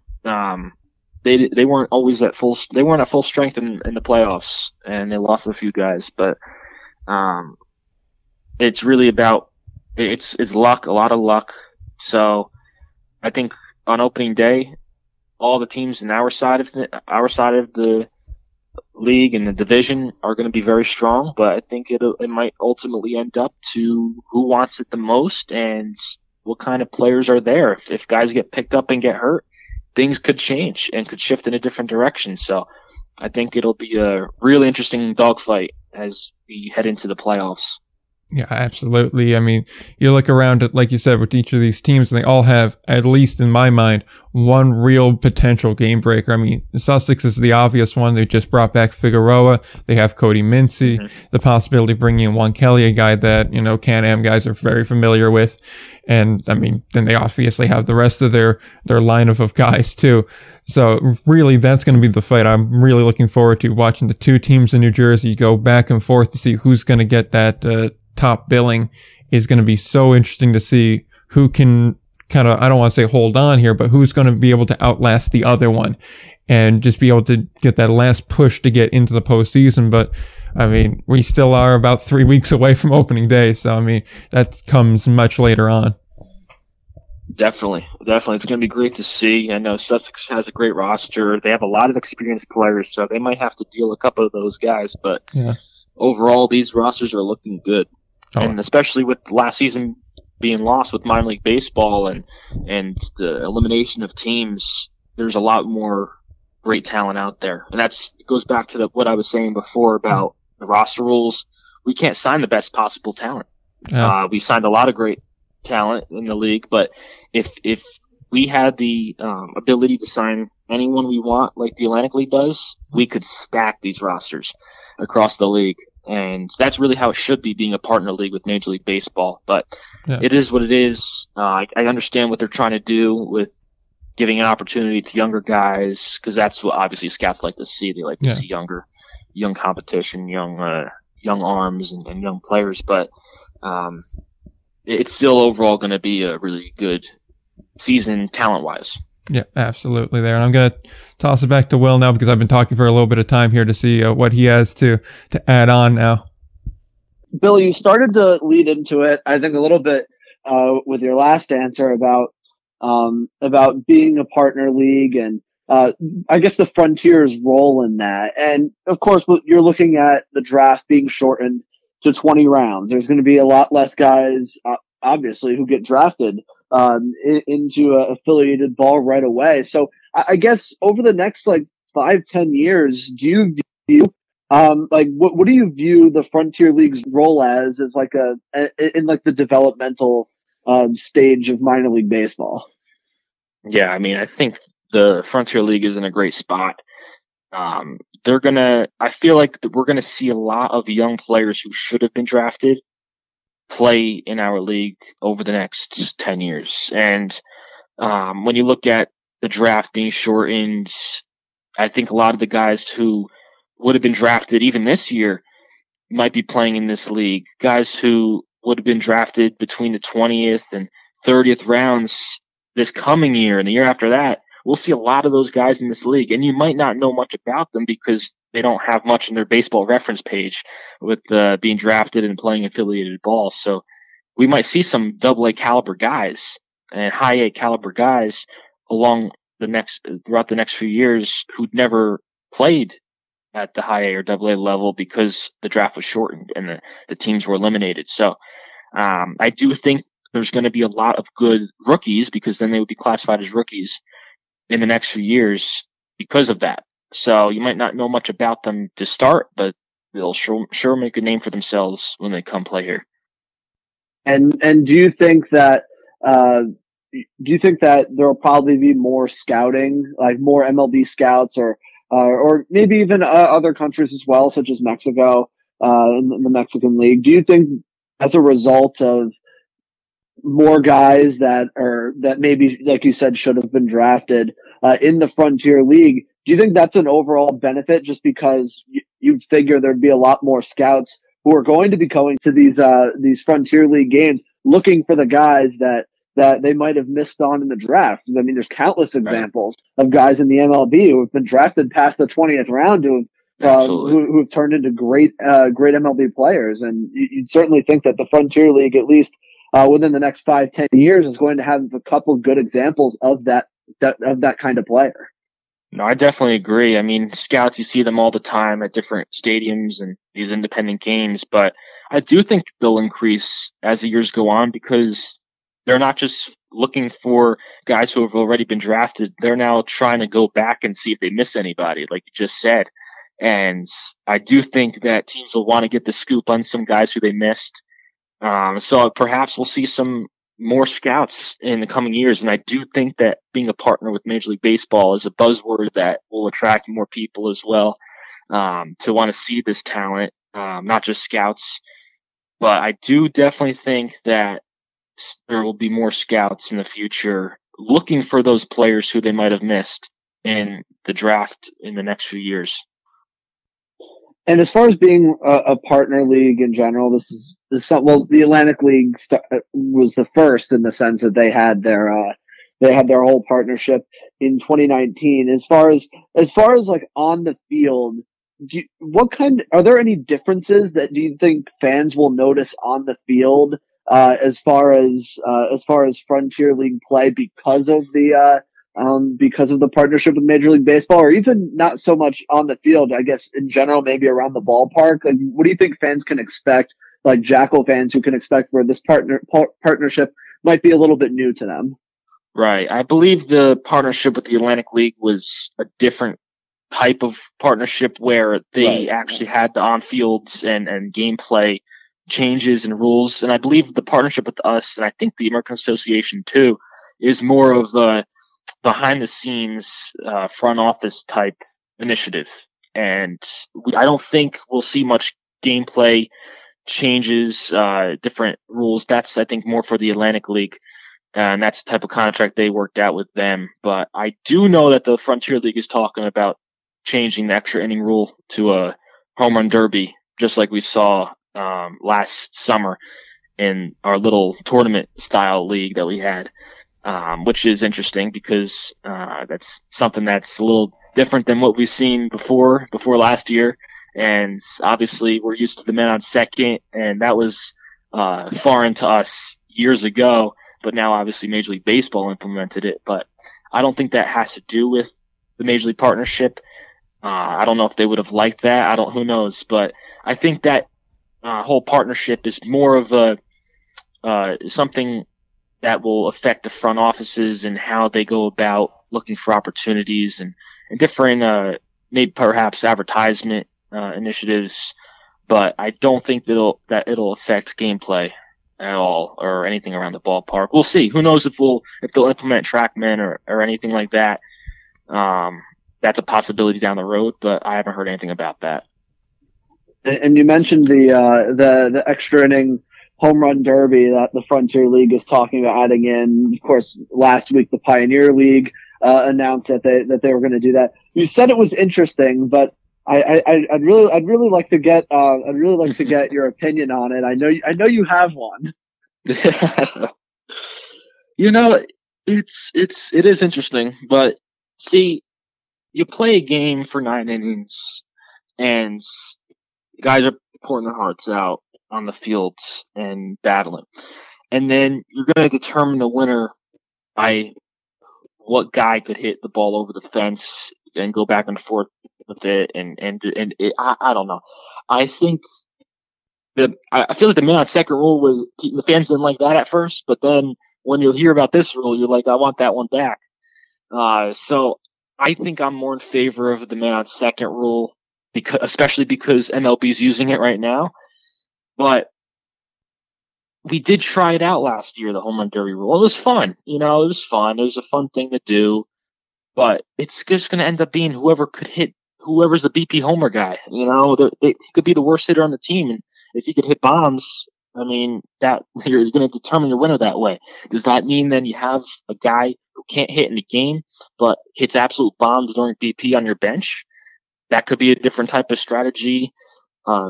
they weren't always at full. They weren't at full strength in the playoffs, and they lost a few guys. But it's really about it's luck, a lot of luck. So I think on opening day, all the teams in our side of the league and the division are going to be very strong. But I think it might ultimately end up to who wants it the most and what kind of players are there. If guys get picked up and get hurt, things could change and could shift in a different direction. So I think it'll be a really interesting dogfight as we head into the playoffs. Yeah, absolutely. I mean, you look around at, like you said, with each of these teams, and they all have, at least in my mind, one real potential game breaker. I mean, Sussex is the obvious one. They just brought back Figueroa. They have Cody Mincy, the possibility of bringing in Juan Kelly, a guy that, you know, Can-Am guys are very familiar with. And I mean, then they obviously have the rest of their lineup of guys too. So really, that's going to be the fight. I'm really looking forward to watching the two teams in New Jersey go back and forth to see who's going to get that, top billing. Is going to be so interesting to see who can kind of, I don't want to say hold on here, but who's going to be able to outlast the other one and just be able to get that last push to get into the postseason. But I mean, we still are about 3 weeks away from opening day. So, I mean, that comes much later on. Definitely. It's going to be great to see. I know Sussex has a great roster. They have a lot of experienced players, so they might have to deal a couple of those guys, but overall, these rosters are looking good. And especially with last season being lost with minor league baseball and the elimination of teams, there's a lot more great talent out there. And it goes back to what I was saying before about the roster rules. We can't sign the best possible talent. We signed a lot of great talent in the league, but if we had the ability to sign anyone we want, like the Atlantic League does, we could stack these rosters across the league. And that's really how it should be, being a partner league with Major League Baseball. But it is what it is. I understand what they're trying to do with giving an opportunity to younger guys, because that's what obviously scouts like to see. They like to see young competition, young arms and young players. But it's still overall going to be a really good season talent-wise. Yeah, absolutely there. And I'm going to toss it back to Will now, because I've been talking for a little bit of time here to see what he has to add on now. Bill, you started to lead into it, I think, a little bit with your last answer about being a partner league and I guess the Frontier's role in that. And, of course, you're looking at the draft being shortened to 20 rounds. There's going to be a lot less guys, obviously, who get drafted into an affiliated ball right away. So I guess over the next 5-10 years, what do you view the Frontier League's role as like in the developmental stage of minor league baseball? Yeah, I mean, I think the Frontier League is in a great spot. I feel like we're gonna see a lot of young players who should have been drafted play in our league over the next 10 years. And when you look at the draft being shortened, I think a lot of the guys who would have been drafted even this year might be playing in this league. Guys who would have been drafted between the 20th and 30th rounds this coming year and the year after that, we'll see a lot of those guys in this league. And you might not know much about them because they don't have much in their baseball reference page with being drafted and playing affiliated ball. So we might see some AA caliber guys and high A caliber guys along throughout the next few years who'd never played at the high A or double A level because the draft was shortened and the teams were eliminated. So I do think there's going to be a lot of good rookies, because then they would be classified as rookies in the next few years because of that. So you might not know much about them to start, but they'll sure make a name for themselves when they come play here. And do you think that there will probably be more scouting, like more MLB scouts, or maybe even other countries as well, such as Mexico, in the Mexican League? Do you think, as a result of more guys that maybe, like you said, should have been drafted in the Frontier League, do you think that's an overall benefit, just because you'd figure there'd be a lot more scouts who are going to be going to these Frontier League games looking for the guys that they might have missed on in the draft? I mean, there's countless examples of guys in the MLB who have been drafted past the 20th round who have turned into great MLB players. And you'd certainly think that the Frontier League, at least within the next 5-10 years, is going to have a couple good examples of that kind of player. No, I definitely agree. I mean, scouts, you see them all the time at different stadiums and these independent games, but I do think they'll increase as the years go on, because they're not just looking for guys who have already been drafted. They're now trying to go back and see if they miss anybody, like you just said. And I do think that teams will want to get the scoop on some guys who they missed. So perhaps we'll see some more scouts in the coming years. And I do think that being a partner with Major League Baseball is a buzzword that will attract more people as well, to want to see this talent, not just scouts. But I do definitely think that there will be more scouts in the future looking for those players who they might have missed in the draft in the next few years. And as far as being a partner league in general, the Atlantic League was the first in the sense that they had their whole partnership in 2019. As far as like on the field, are there any differences that do you think fans will notice on the field as far as Frontier League play because of the partnership with Major League Baseball, or even not so much on the field, I guess in general, maybe around the ballpark? Like, what do you think fans can expect, like Jackal fans who can expect, where this partnership might be a little bit new to them? Right. I believe the partnership with the Atlantic League was a different type of partnership where they actually had the on-fields and gameplay changes and rules. And I believe the partnership with us, and I think the American Association too, is more of a behind-the-scenes front office type initiative, and I don't think we'll see much gameplay changes, different rules. That's, I think, more for the Atlantic League, and that's the type of contract they worked out with them. But I do know that the Frontier League is talking about changing the extra inning rule to a home run derby, just like we saw last summer in our little tournament-style league that we had. Which is interesting, because that's something that's a little different than what we've seen before last year. And obviously we're used to the men on second, and that was foreign to us years ago. But now obviously Major League Baseball implemented it. But I don't think that has to do with the Major League partnership. I don't know if they would have liked that. Who knows? But I think that whole partnership is more of a something that will affect the front offices and how they go about looking for opportunities and different, maybe perhaps advertisement initiatives. But I don't think that it'll affect gameplay at all or anything around the ballpark. We'll see. Who knows if they'll implement TrackMan or anything like that. That's a possibility down the road, but I haven't heard anything about that. And you mentioned the extra inning home run derby that the Frontier League is talking about adding in. Of course, last week the Pioneer League announced that they were going to do that. You said it was interesting, but I'd really like to get your opinion on it. I know you have one. You know, it is interesting, but see, you play a game for 9 innings, and guys are pouring their hearts out on the fields and battling. And then you're going to determine the winner by what guy could hit the ball over the fence and go back and forth with it, and it, I don't know. I think I feel like the man on second rule was the fans didn't like that at first, but then when you hear about this rule, you're like, I want that one back. So I think I'm more in favor of the man on second rule, because especially because MLB's using it right now. But we did try it out last year, the home run derby rule. It was fun, It was fun. It was a fun thing to do, but it's just going to end up being whoever could hit. Whoever's the BP homer guy, he could be the worst hitter on the team, and if he could hit bombs, that you're going to determine your winner that way. Does that mean then you have a guy who can't hit in the game but hits absolute bombs during BP on your bench? That could be a different type of strategy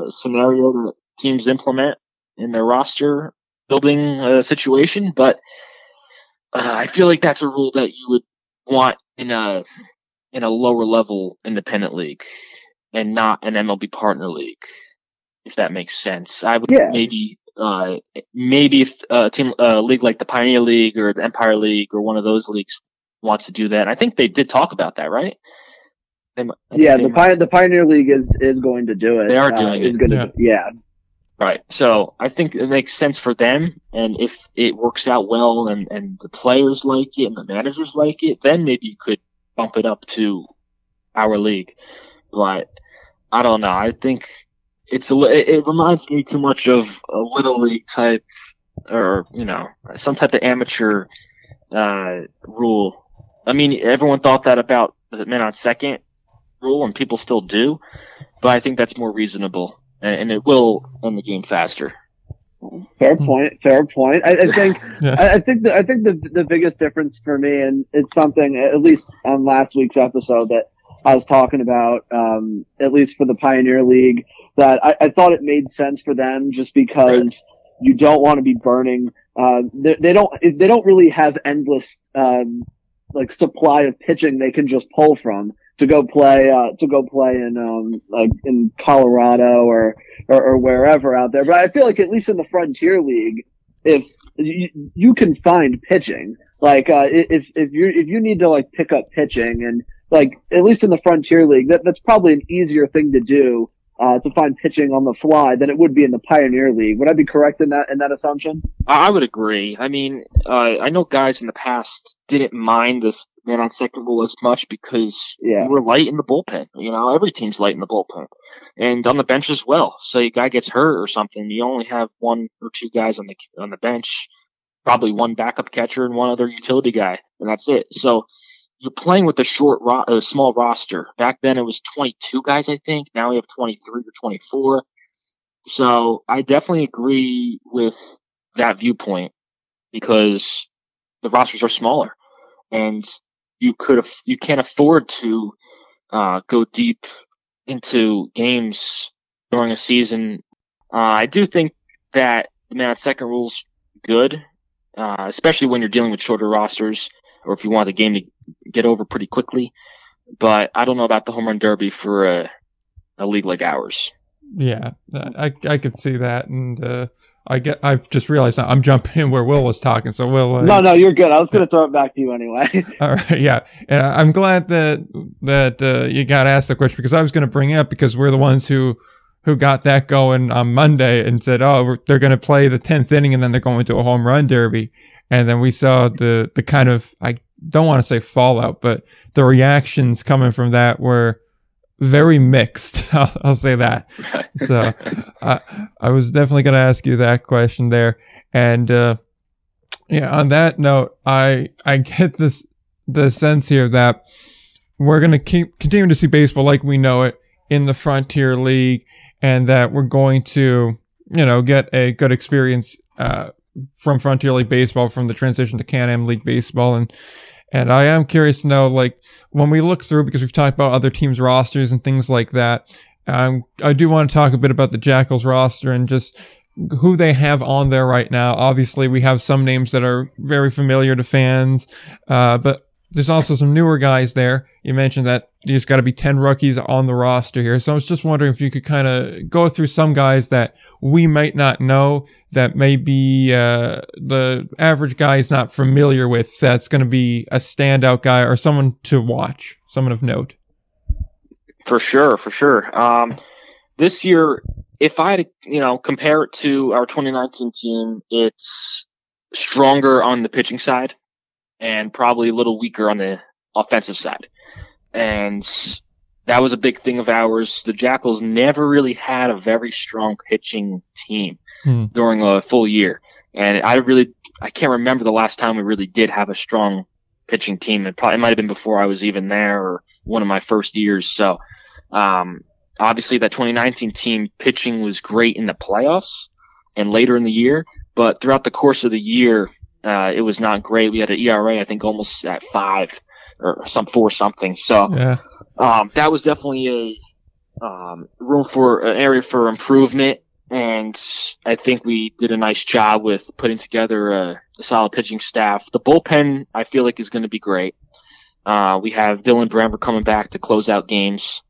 scenario that teams implement in their roster building situation, but I feel like that's a rule that you would want in a lower level independent league and not an MLB partner league, if that makes sense. I would maybe if a league like the Pioneer League or the Empire League or one of those leagues wants to do that. And I think they did talk about that, right? The Pioneer League is going to do it. They are doing it. Right. So I think it makes sense for them. And if it works out well and the players like it and the managers like it, then maybe you could bump it up to our league. But I don't know. I think it reminds me too much of a little league type, or some type of amateur rule. I mean, everyone thought that about the men on second rule, and people still do, but I think that's more reasonable, and it will end the game faster. Fair point. I think the biggest difference for me, and it's something at least on last week's episode that I was talking about, at least for the Pioneer League, that I thought it made sense for them just because you don't want to be burning. They don't really have endless supply of pitching they can just pull from to go play in in Colorado or wherever out there. But I feel like at least in the Frontier League, if you can find pitching, if you need to pick up pitching, and at least in the Frontier League, that's probably an easier thing to do to find pitching on the fly than it would be in the Pioneer League. Would I be correct in that assumption? I would agree. I know guys in the past didn't mind this man on second rule as much because you were light in the bullpen. Every team's light in the bullpen and on the bench as well. So a guy gets hurt or something, you only have one or two guys on the bench, probably one backup catcher and one other utility guy, and that's it. So you're playing with a small roster. Back then it was 22 guys, I think. Now we have 23 or 24. So I definitely agree with that viewpoint because the rosters are smaller, and you can't afford to go deep into games during a season. I do think that the man at second rule's good, especially when you're dealing with shorter rosters or if you want the game to get over pretty quickly. But I don't know about the home run derby for a league like ours. Yeah, I could see that, and I've just realized now I'm jumping in where Will was talking. So Will, no, you're good. I was going to throw it back to you anyway. All right, yeah, and I'm glad that you got asked the question, because I was going to bring it up because we're the ones who got that going on Monday and said, oh, they're going to play the 10th inning and then they're going to a home run derby, and then we saw the kind of, I don't want to say fallout, but the reactions coming from that were very mixed. I'll say that. So I was definitely going to ask you that question there. And on that note, I get the sense here that we're going to continue to see baseball like we know it in the Frontier League, and that we're going to, get a good experience from Frontier League baseball, from the transition to Can-Am League baseball. And I am curious to know, when we look through, because we've talked about other teams' rosters and things like that, I do want to talk a bit about the Jackals roster and just who they have on there right now. Obviously, we have some names that are very familiar to fans, but There's also some newer guys there. You mentioned that there's got to be 10 rookies on the roster here. So I was just wondering if you could kind of go through some guys that we might not know, that maybe the average guy is not familiar with, that's going to be a standout guy or someone to watch, someone of note. For sure. This year, if I had to, compare it to our 2019 team, it's stronger on the pitching side and probably a little weaker on the offensive side. And that was a big thing of ours. The Jackals never really had a very strong pitching team during a full year. And I can't remember the last time we really did have a strong pitching team. It might have been before I was even there or one of my first years. So obviously that 2019 team pitching was great in the playoffs and later in the year. But throughout the course of the year, it was not great. We had an ERA, I think, almost at 5 or 4 something. So yeah. That was definitely a an area for improvement. And I think we did a nice job with putting together a solid pitching staff. The bullpen, I feel like, is going to be great. We have Dylan Brammer coming back to close out games.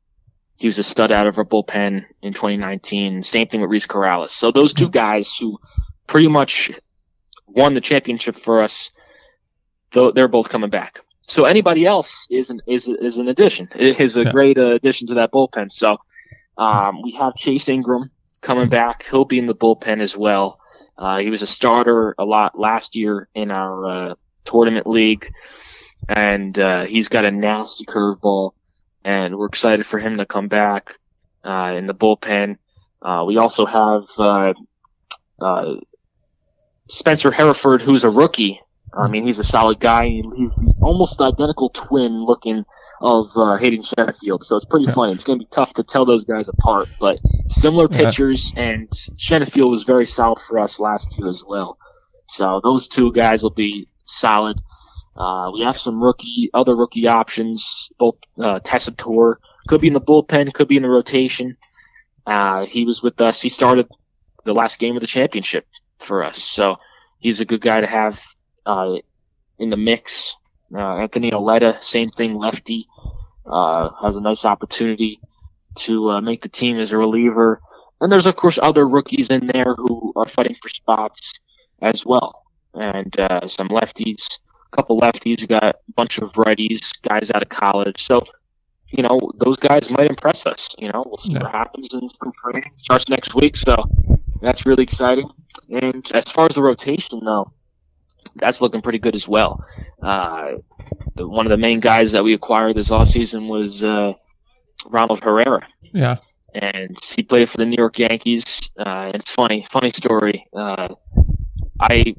He was a stud out of our bullpen in 2019. Same thing with Reese Corrales. So those two guys who pretty much won the championship for us, though, they're both coming back. So anybody else is an addition. It is a great addition to that bullpen. So we have Chase Ingram coming back. He'll be in the bullpen as well. He was a starter a lot last year in our tournament league, and he's got a nasty curveball, and we're excited for him to come back in the bullpen. We also have Spencer Hereford, who's a rookie. I mean, he's a solid guy. He's the almost identical twin looking of Hayden Sheffield, so it's pretty funny. It's going to be tough to tell those guys apart, but similar pitchers, and Sheffield was very solid for us last year as well. So those two guys will be solid. We have some other rookie options. Both Testor could be in the bullpen, could be in the rotation. He was with us. He started the last game of the championship for us, so he's a good guy to have in the mix. Anthony Auletta, same thing, lefty, has a nice opportunity to make the team as a reliever. And there's, of course, other rookies in there who are fighting for spots as well. And some lefties, a couple lefties. You got a bunch of righties, guys out of college. So, those guys might impress us. We'll see what happens in spring training. Starts next week, so that's really exciting. And as far as the rotation, though, that's looking pretty good as well. One of the main guys that we acquired this offseason was Ronald Herrera. Yeah. And he played for the New York Yankees. It's funny story. I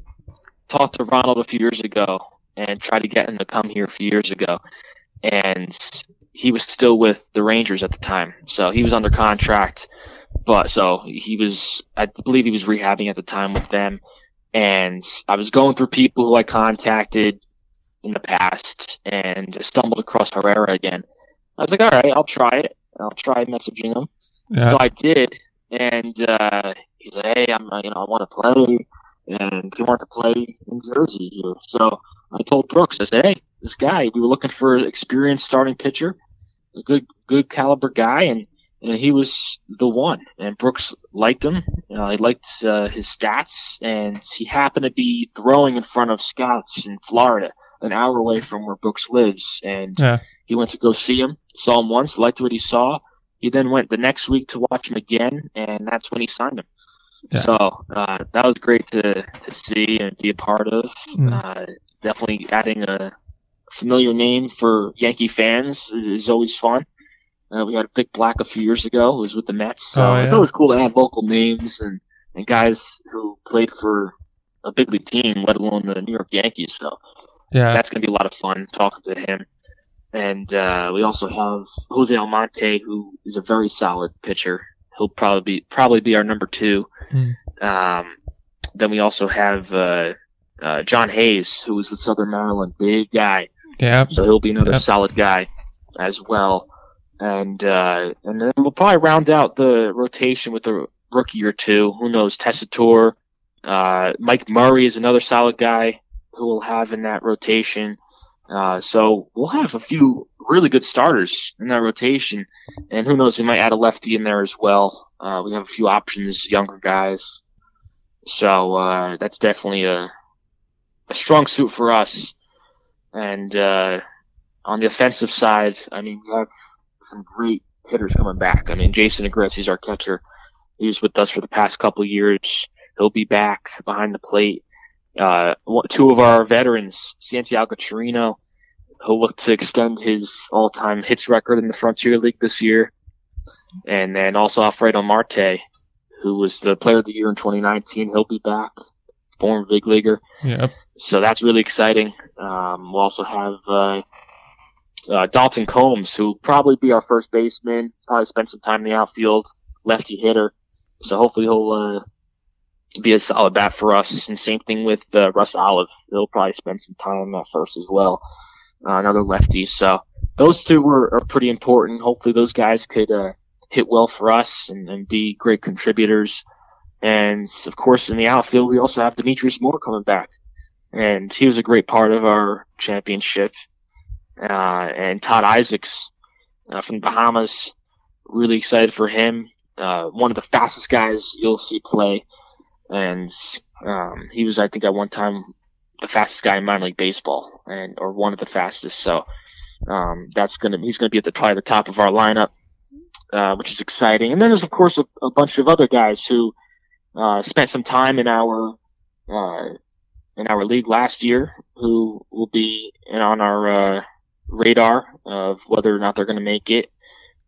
talked to Ronald a few years ago and tried to get him to come here a few years ago. And he was still with the Rangers at the time. So he was under contract. But so I believe he was rehabbing at the time with them. And I was going through people who I contacted in the past and stumbled across Herrera again. I was like, all right, I'll try it. I'll try messaging him. Yeah. So I did. And he's like, hey, I want to play. And he wanted to play in Jersey here. So I told Brooks, I said, hey, this guy, we were looking for an experienced starting pitcher, a good caliber guy. And he was the one. And Brooks liked him. He liked his stats. And he happened to be throwing in front of scouts in Florida, an hour away from where Brooks lives. And he went to go see him, saw him once, liked what he saw. He then went the next week to watch him again, and that's when he signed him. Yeah. So that was great to see and be a part of. Definitely adding a familiar name for Yankee fans is always fun. We had Vic Black a few years ago who was with the Mets. So it's always cool to have local names and guys who played for a big league team, let alone the New York Yankees. So that's going to be a lot of fun talking to him. And we also have Jose Almonte, who is a very solid pitcher. He'll probably be our number 2. Then we also have John Hayes, who was with Southern Maryland, big guy. Yeah. So he'll be another solid guy as well. And then we'll probably round out the rotation with a rookie or two. Who knows? Tessitore. Mike Murray is another solid guy who we'll have in that rotation. So we'll have a few really good starters in our rotation, and who knows, we might add a lefty in there as well. We have a few options, younger guys. So that's definitely a strong suit for us. And on the offensive side, I mean, we have some great hitters coming back. I mean, Jason Negretti, he's our catcher. He was with us for the past couple of years. He'll be back behind the plate. Two of our veterans, Santiago Chirino, he'll look to extend his all-time hits record in the Frontier League this year. And then also Alfredo Marte, who was the Player of the Year in 2019. He'll be back, former big leaguer. Yep. So that's really exciting. We'll also have Dalton Combs, who will probably be our first baseman, probably spend some time in the outfield, lefty hitter. So hopefully he'll be a solid bat for us. And same thing with Russ Olive. He'll probably spend some time at first as well. Another lefty. So those two are pretty important. Hopefully those guys could hit well for us and be great contributors. And, of course, in the outfield, we also have Demetrius Moore coming back. And he was a great part of our championship. And Todd Isaacs from the Bahamas, really excited for him. One of the fastest guys you'll see play. And he was, I think, at one time the fastest guy in minor league baseball, or one of the fastest. So he's going to be probably the top of our lineup, which is exciting. And then there's, of course, a bunch of other guys who spent some time in our league last year, who will be on our radar of whether or not they're going to make it.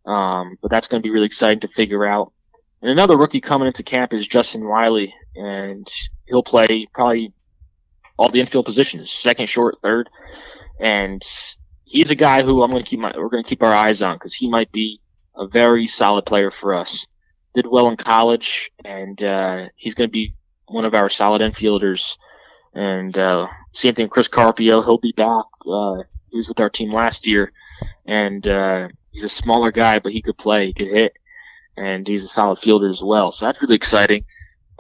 But that's going to be really exciting to figure out. And another rookie coming into camp is Justin Riley, and he'll play probably all the infield positions, second, short, third. And he's a guy who we're going to keep our eyes on, because he might be a very solid player for us. Did well in college, and he's going to be one of our solid infielders. And same thing with Chris Carpio. He'll be back. He was with our team last year, and he's a smaller guy, but he could play. He could hit. And he's a solid fielder as well, so that's really exciting.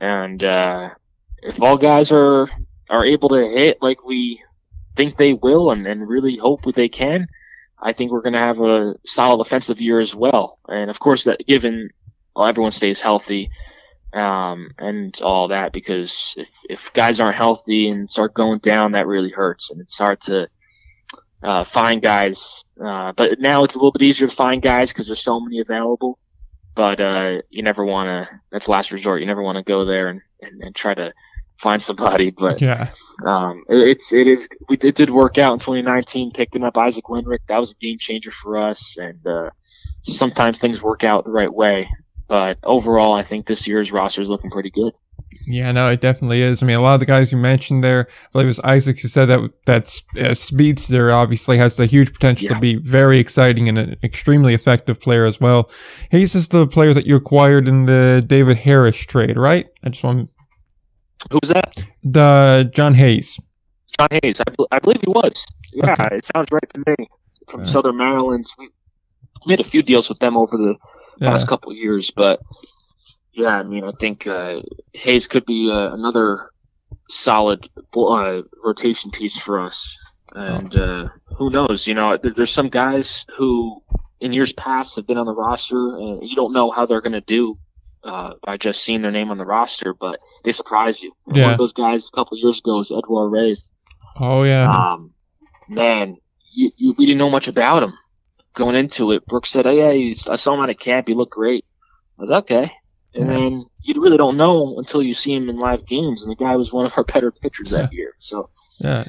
And if all guys are able to hit like we think they will, and really hope that they can, I think we're going to have a solid offensive year as well. And of course, that given everyone stays healthy and all that, because if guys aren't healthy and start going down, that really hurts, and it's hard to find guys. But now it's a little bit easier to find guys because there's so many available. But you never want to – that's last resort. You never want to go there and try to find somebody. But yeah, it did work out in 2019, picking up Isaac Wenrick. That was a game changer for us. And sometimes things work out the right way. But overall, I think this year's roster is looking pretty good. Yeah, no, it definitely is. I mean, a lot of the guys you mentioned there, I believe it was Isaacs who said that speedster obviously has the huge potential to be very exciting and an extremely effective player as well. Hayes is the player that you acquired in the David Harris trade, right? Who was that? John Hayes. John Hayes. I believe he was. Yeah, okay. It sounds right to me. From Southern Maryland. We made a few deals with them over the past couple of years, but... Yeah, I mean, I think Hayes could be another solid rotation piece for us. And who knows? You know, there's some guys who in years past have been on the roster, and you don't know how they're going to do by just seeing their name on the roster, but they surprise you. Yeah. One of those guys a couple of years ago was Eduard Reyes. Oh, yeah. Man, we didn't know much about him going into it. Brooks said, hey, I saw him at a camp. He looked great. I was okay. And then you really don't know until you see him in live games, and the guy was one of our better pitchers that year. So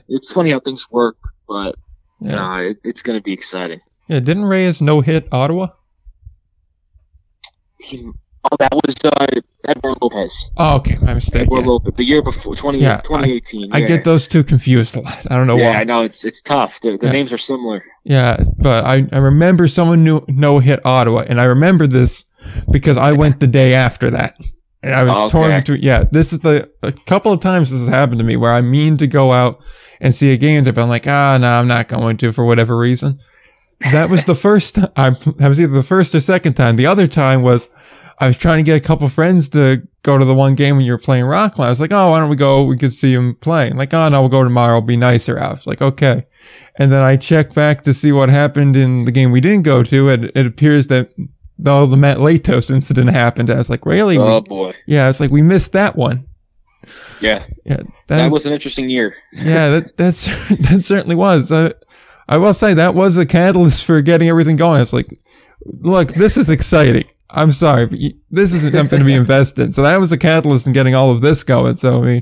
it's funny how things work, but it's going to be exciting. Yeah, didn't Reyes no-hit Ottawa? That was Edward Lopez. Oh, okay, my mistake. Edward Lopez, the year before, 2018. I get those two confused a lot. I don't know why. Yeah, I know, it's tough. The names are similar. Yeah, but I remember someone no-hit Ottawa, and I remember this because I went the day after that, and I was torn between. Yeah, this is a couple of times this has happened to me where I mean to go out and see a game, but I'm like, no, I'm not going to for whatever reason. That was the first time. I was either the first or second time. The other time was I was trying to get a couple friends to go to the one game when you were playing Rockland. I was like, oh, why don't we go? We could see him play. I'm like, oh, no, we'll go tomorrow. It'll be nicer out. I was like, okay. And then I checked back to see what happened in the game we didn't go to. It appears that the Matt Latos incident happened. I was like, really? Oh, boy. Yeah, it's like we missed that one. Yeah. That was an interesting year. Yeah, that certainly was. I will say that was a catalyst for getting everything going. It's like, look, this is exciting. I'm sorry, but this isn't something to be invested in. So that was a catalyst in getting all of this going. So, I mean,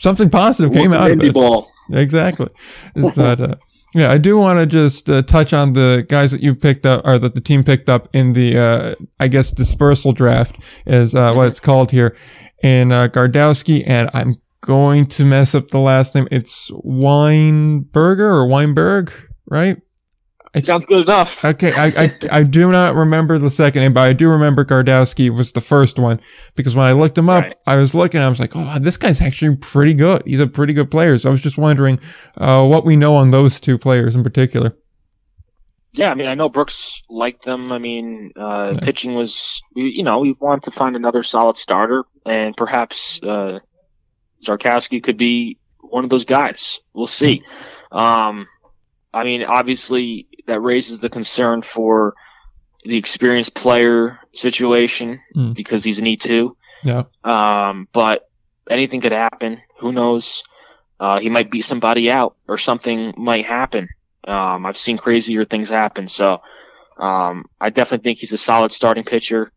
something positive came out of it. Ball. Exactly. But, yeah, I do want to just touch on the guys that you picked up, or that the team picked up in the, I guess, dispersal draft is what it's called here. And Gardowski, and I'm going to mess up the last name. It's Weinberg, right? It sounds good enough. Okay, I do not remember the second name, but I do remember Gardowski was the first one, because when I looked him up, right, I was looking, I was like, oh, wow, this guy's actually pretty good. He's a pretty good player. So I was just wondering what we know on those two players in particular. Yeah, I mean, I know Brooks liked them. I mean, pitching was, we want to find another solid starter, and perhaps Zarkowski could be one of those guys. We'll see. I mean, obviously, that raises the concern for the experienced player situation because he's an E2. Yeah. But anything could happen. Who knows? He might beat somebody out, or something might happen. I've seen crazier things happen. So I definitely think he's a solid starting pitcher,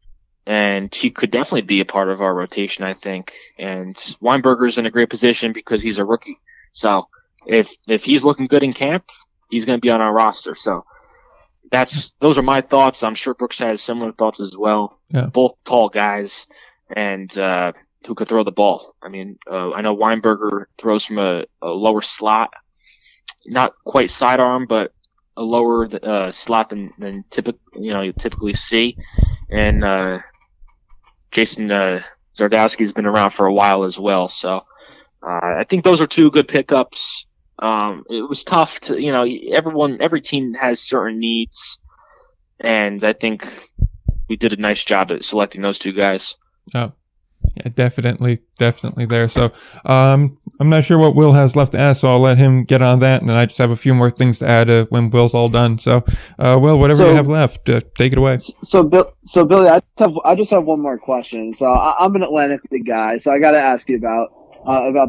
and he could definitely be a part of our rotation, I think. And Weinberger's in a great position because he's a rookie. So if he's looking good in camp, he's going to be on our roster. So those are my thoughts. I'm sure Brooks has similar thoughts as well. Yeah. Both tall guys and who could throw the ball. I mean, I know Weinberger throws from a lower slot, not quite sidearm, but a lower slot than you typically see. And Jason Zardowski has been around for a while as well. So I think those are two good pickups. It was tough to, every team has certain needs, and I think we did a nice job at selecting those two guys. Oh, yeah, definitely there. So, I'm not sure what Will has left to ask, so I'll let him get on that, and then I just have a few more things to add when Will's all done. So, Will, whatever you have left, take it away. So Billy, I just have one more question. So I'm an Atlantic League guy, so I got to ask you about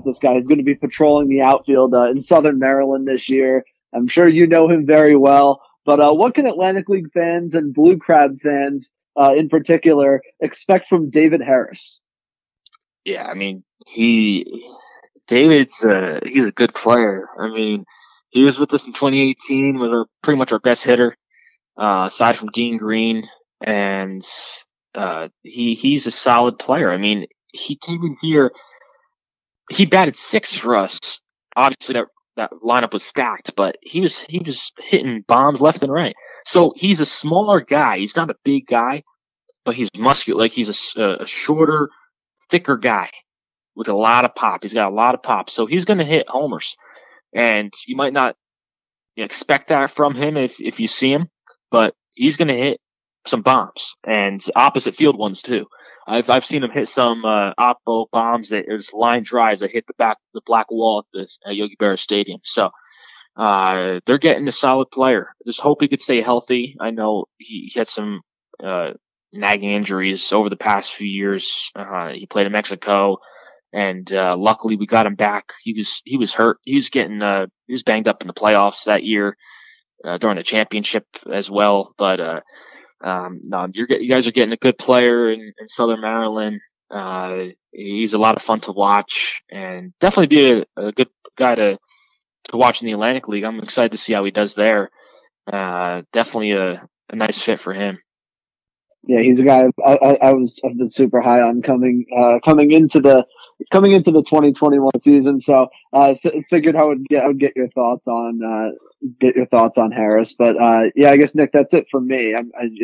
this guy. He's going to be patrolling the outfield in Southern Maryland this year. I'm sure you know him very well. But what can Atlantic League fans and Blue Crab fans in particular expect from David Harris? Yeah, I mean, he's a good player. I mean, he was with us in 2018, was pretty much our best hitter, aside from Dean Green. And he's a solid player. I mean, he came in here. He batted six for us. Obviously, that lineup was stacked, but he was hitting bombs left and right. So he's a smaller guy. He's not a big guy, but he's muscular. Like, he's a shorter, thicker guy with a lot of pop. He's got a lot of pop. So he's going to hit homers, and you might not expect that from him if you see him, but he's going to hit some bombs, and opposite field ones too. I've seen him hit some oppo bombs that there's line drives that hit the black wall at Yogi Berra Stadium. So they're getting a solid player. Just hope he could stay healthy. I know he had some nagging injuries over the past few years. He played in Mexico, and luckily we got him back. He was hurt. He was banged up in the playoffs that year during the championship as well, but. No, you guys are getting a good player in Southern Maryland. He's a lot of fun to watch, and definitely be a good guy to watch in the Atlantic League. I'm excited to see how he does there. Definitely a nice fit for him. Yeah, he's a guy I've been super high on coming into the 2021 season. So I figured I would get your thoughts on Harris. But yeah, I guess, Nick, that's it for me. I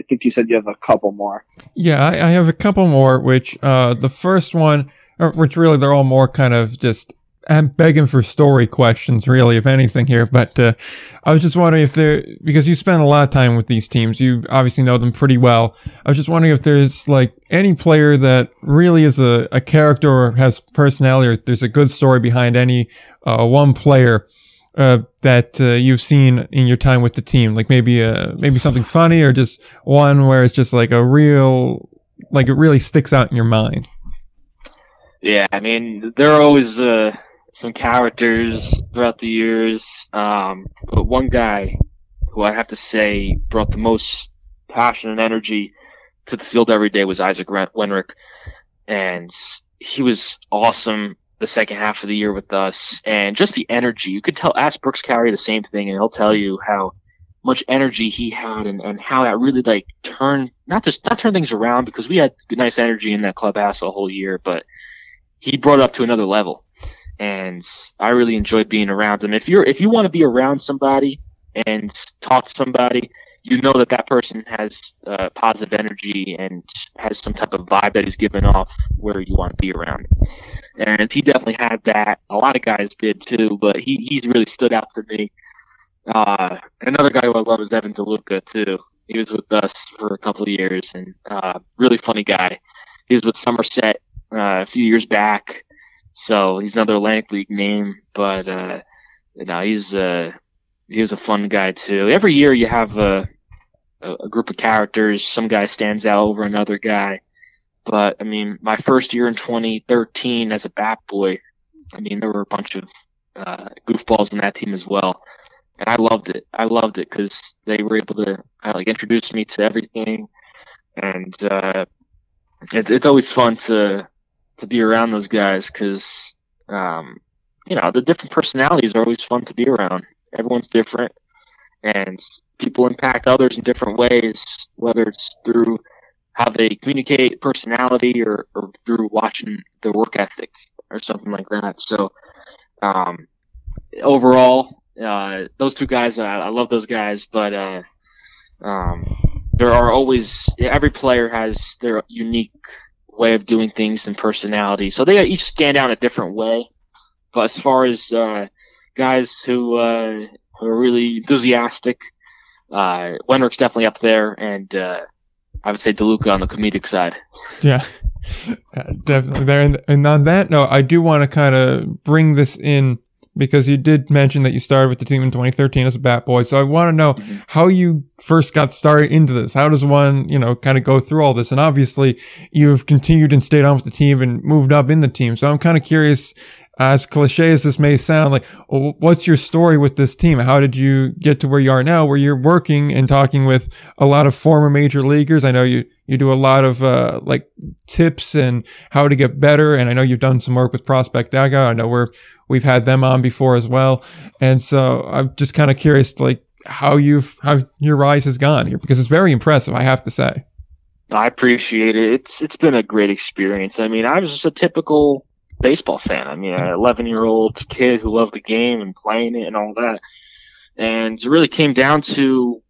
think you said you have a couple more. Yeah, I have a couple more, which the first one, which really they're all more kind of just I'm begging for story questions, really, if anything here. But I was just wondering if there, because you spend a lot of time with these teams, you obviously know them pretty well. I was just wondering if there's like any player that really is a character or has personality, or there's a good story behind any one player that you've seen in your time with the team. Like maybe something funny, or just one where it's just like a real, like it really sticks out in your mind. Yeah, I mean, there are always some characters throughout the years, but one guy who I have to say brought the most passion and energy to the field every day was Isaac Wenrick, and he was awesome the second half of the year with us, and just the energy. You could tell, ask Brooks Carey the same thing, and he'll tell you how much energy he had and how that really like turned things around, because we had nice energy in that clubhouse the whole year, but he brought it up to another level, and I really enjoyed being around him. If you want to be around somebody and talk to somebody, you know that person has positive energy and has some type of vibe that he's giving off where you want to be around. And he definitely had that. A lot of guys did too, but he's really stood out to me. Another guy who I love is Evan DeLuca too. He was with us for a couple of years, and really funny guy. He was with Somerset a few years back, so he's another Atlantic League name. But he was a fun guy too. Every year you have a group of characters. Some guy stands out over another guy. But I mean, my first year in 2013 as a bat boy, I mean, there were a bunch of goofballs in that team as well, and I loved it. I loved it because they were able to kind of like introduce me to everything, and it's always fun to be around those guys, because the different personalities are always fun to be around. Everyone's different, and people impact others in different ways, whether it's through how they communicate, personality, or through watching their work ethic or something like that. So overall, those two guys, I love those guys, but there are always, every player has their unique way of doing things and personality, so they each stand out in a different way. But as far as guys who are really enthusiastic, Wenrick's definitely up there, and I would say DeLuca on the comedic side. Yeah, definitely there. And on that note, I do want to kind of bring this in, because you did mention that you started with the team in 2013 as a bat boy. So I want to know how you first got started into this. How does one, kind of go through all this? And obviously you've continued and stayed on with the team and moved up in the team. So I'm kind of curious, as cliche as this may sound, like, what's your story with this team? How did you get to where you are now, where you're working and talking with a lot of former major leaguers? I know you do a lot of like tips and how to get better, and I know you've done some work with Prospect Daga. I know we've had them on before as well, and so I'm just kind of curious, like, how your rise has gone here, because it's very impressive, I have to say. I appreciate it. It's been a great experience. I mean, I was just a typical baseball fan. I mean, an 11-year-old kid who loved the game and playing it and all that. And it really came down to,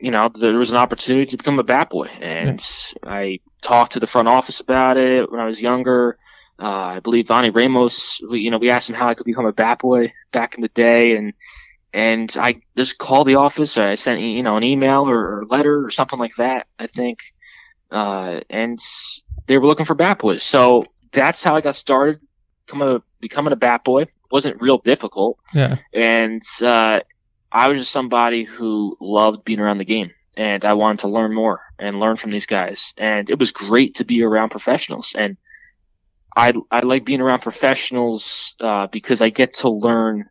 there was an opportunity to become a bat boy. And I talked to the front office about it when I was younger. I believe Donnie Ramos, we asked him how I could become a bat boy back in the day. And I just called the office. I sent, an email or a letter or something like that, I think. And they were looking for bat boys. So that's how I got started becoming a bat boy. It wasn't real difficult. Yeah. And I was just somebody who loved being around the game, and I wanted to learn more and learn from these guys. And it was great to be around professionals. And I like being around professionals because I get to learn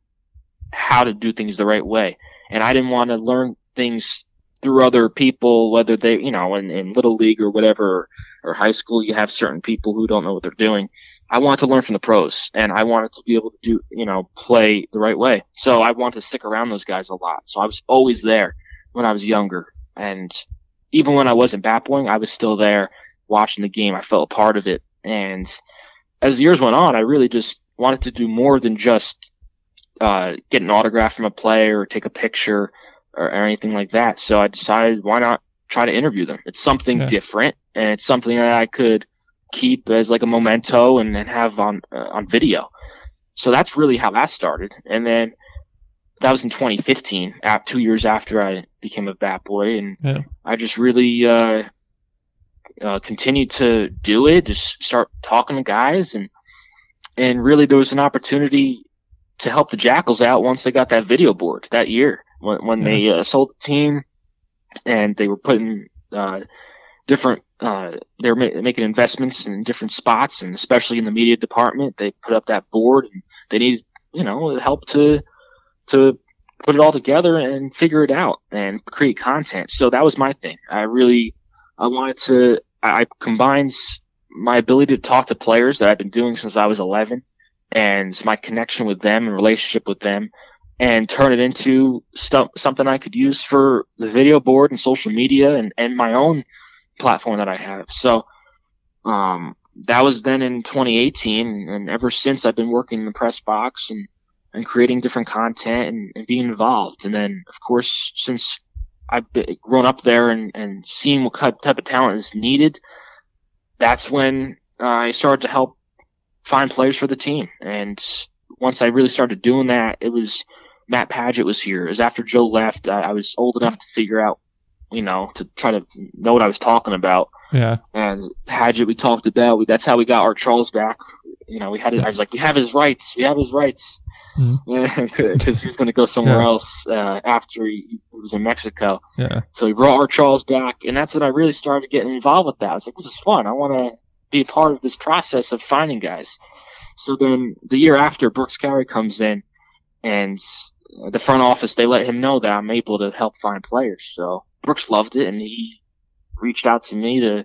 how to do things the right way. And I didn't want to learn things through other people, whether they, in Little League or whatever, or high school, you have certain people who don't know what they're doing. I wanted to learn from the pros, and I wanted to be able to do, play the right way. So I wanted to stick around those guys a lot. So I was always there when I was younger. And even when I wasn't bat boying, I was still there watching the game. I felt a part of it. And as the years went on, I really just wanted to do more than just get an autograph from a player or take a picture or anything like that. So I decided, why not try to interview them? It's something different, and it's something that I could keep as like a memento and have on video. So that's really how that started. And then that was in 2015, 2 years after I became a bat boy. And yeah. I just really continued to do it, just start talking to guys. And really there was an opportunity to help the Jackals out once they got that video board that year when they sold the team and they were putting different they were making investments in different spots, and especially in the media department, they put up that board, and they needed, you know, help to put it all together and figure it out and create content. So that was my thing. I combined my ability to talk to players that I've been doing since I was 11 and my connection with them and relationship with them, and turn it into something I could use for the video board and social media and my own platform that I have. So that was then in 2018, and ever since I've been working in the press box and creating different content and being involved. And then, of course, since I've grown up there and seen what type of talent is needed, that's when I started to help find players for the team. And once I really started doing that, it was Matt Padgett was here. It was after Joe left. I was old enough to figure out, you know, to try to know what I was talking about. Yeah. And Padgett, we talked about. That's how we got our Charles back. You know, we had it. I was like, we have his rights. We have his rights. Mm-hmm. Because he was going to go somewhere else after he was in Mexico. Yeah. So we brought our Charles back, and that's when I really started getting involved with that. I was like, this is fun. I want to be a part of this process of finding guys. So then the year after, Brooks Carey comes in, and the front office, they let him know that I'm able to help find players. So Brooks loved it, and he reached out to me to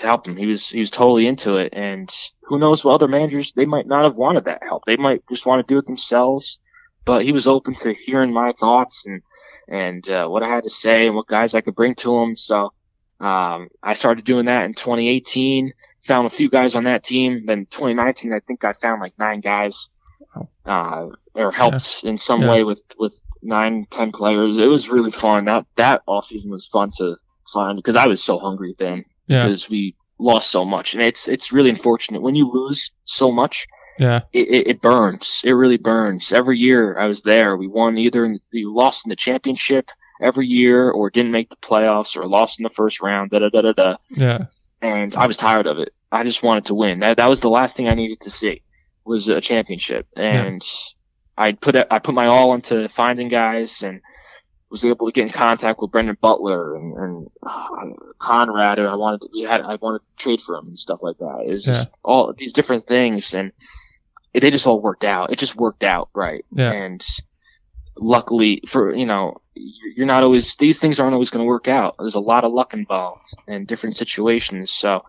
help him. He was totally into it, and who knows what other managers, they might not have wanted that help. They might just want to do it themselves, but he was open to hearing my thoughts and what I had to say and what guys I could bring to him. So I started doing that in 2018, found a few guys on that team. Then 2019, I think I found like 9 guys, or helped in some way with 9-10 players. It was really fun. That offseason was fun to find because I was so hungry then because we lost so much. And it's really unfortunate when you lose so much. Yeah, it burns. It really burns. Every year I was there, we won you lost in the championship every year, or didn't make the playoffs, or lost in the first round. Yeah, and I was tired of it. I just wanted to win. That was the last thing I needed to see was a championship. And I put my all into finding guys, and was able to get in contact with Brendan Butler and Conrad, and I wanted to trade for him and stuff like that. It was just all these different things, and they just all worked out. It just worked out right. Yeah. And luckily for, you know, you're not always, these things aren't always going to work out. There's a lot of luck involved in different situations. So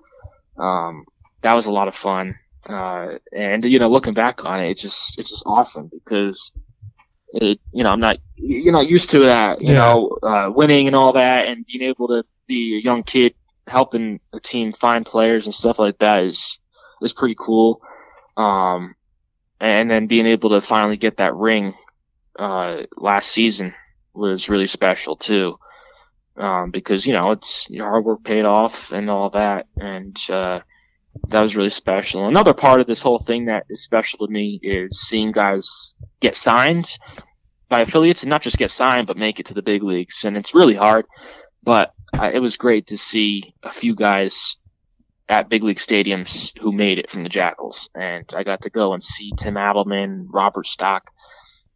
that was a lot of fun. And, you know, looking back on it, it's just awesome because it, you know, you're not used to that, you know, winning and all that, and being able to be a young kid helping a team find players and stuff like that is pretty cool. And then being able to finally get that ring last season was really special too, because, you know, it's your hard work paid off and all that, and that was really special. Another part of this whole thing that is special to me is seeing guys get signed by affiliates, and not just get signed but make it to the big leagues, and it's really hard, but it was great to see a few guys at big league stadiums who made it from the Jackals, and I got to go and see Tim Adelman, Robert Stock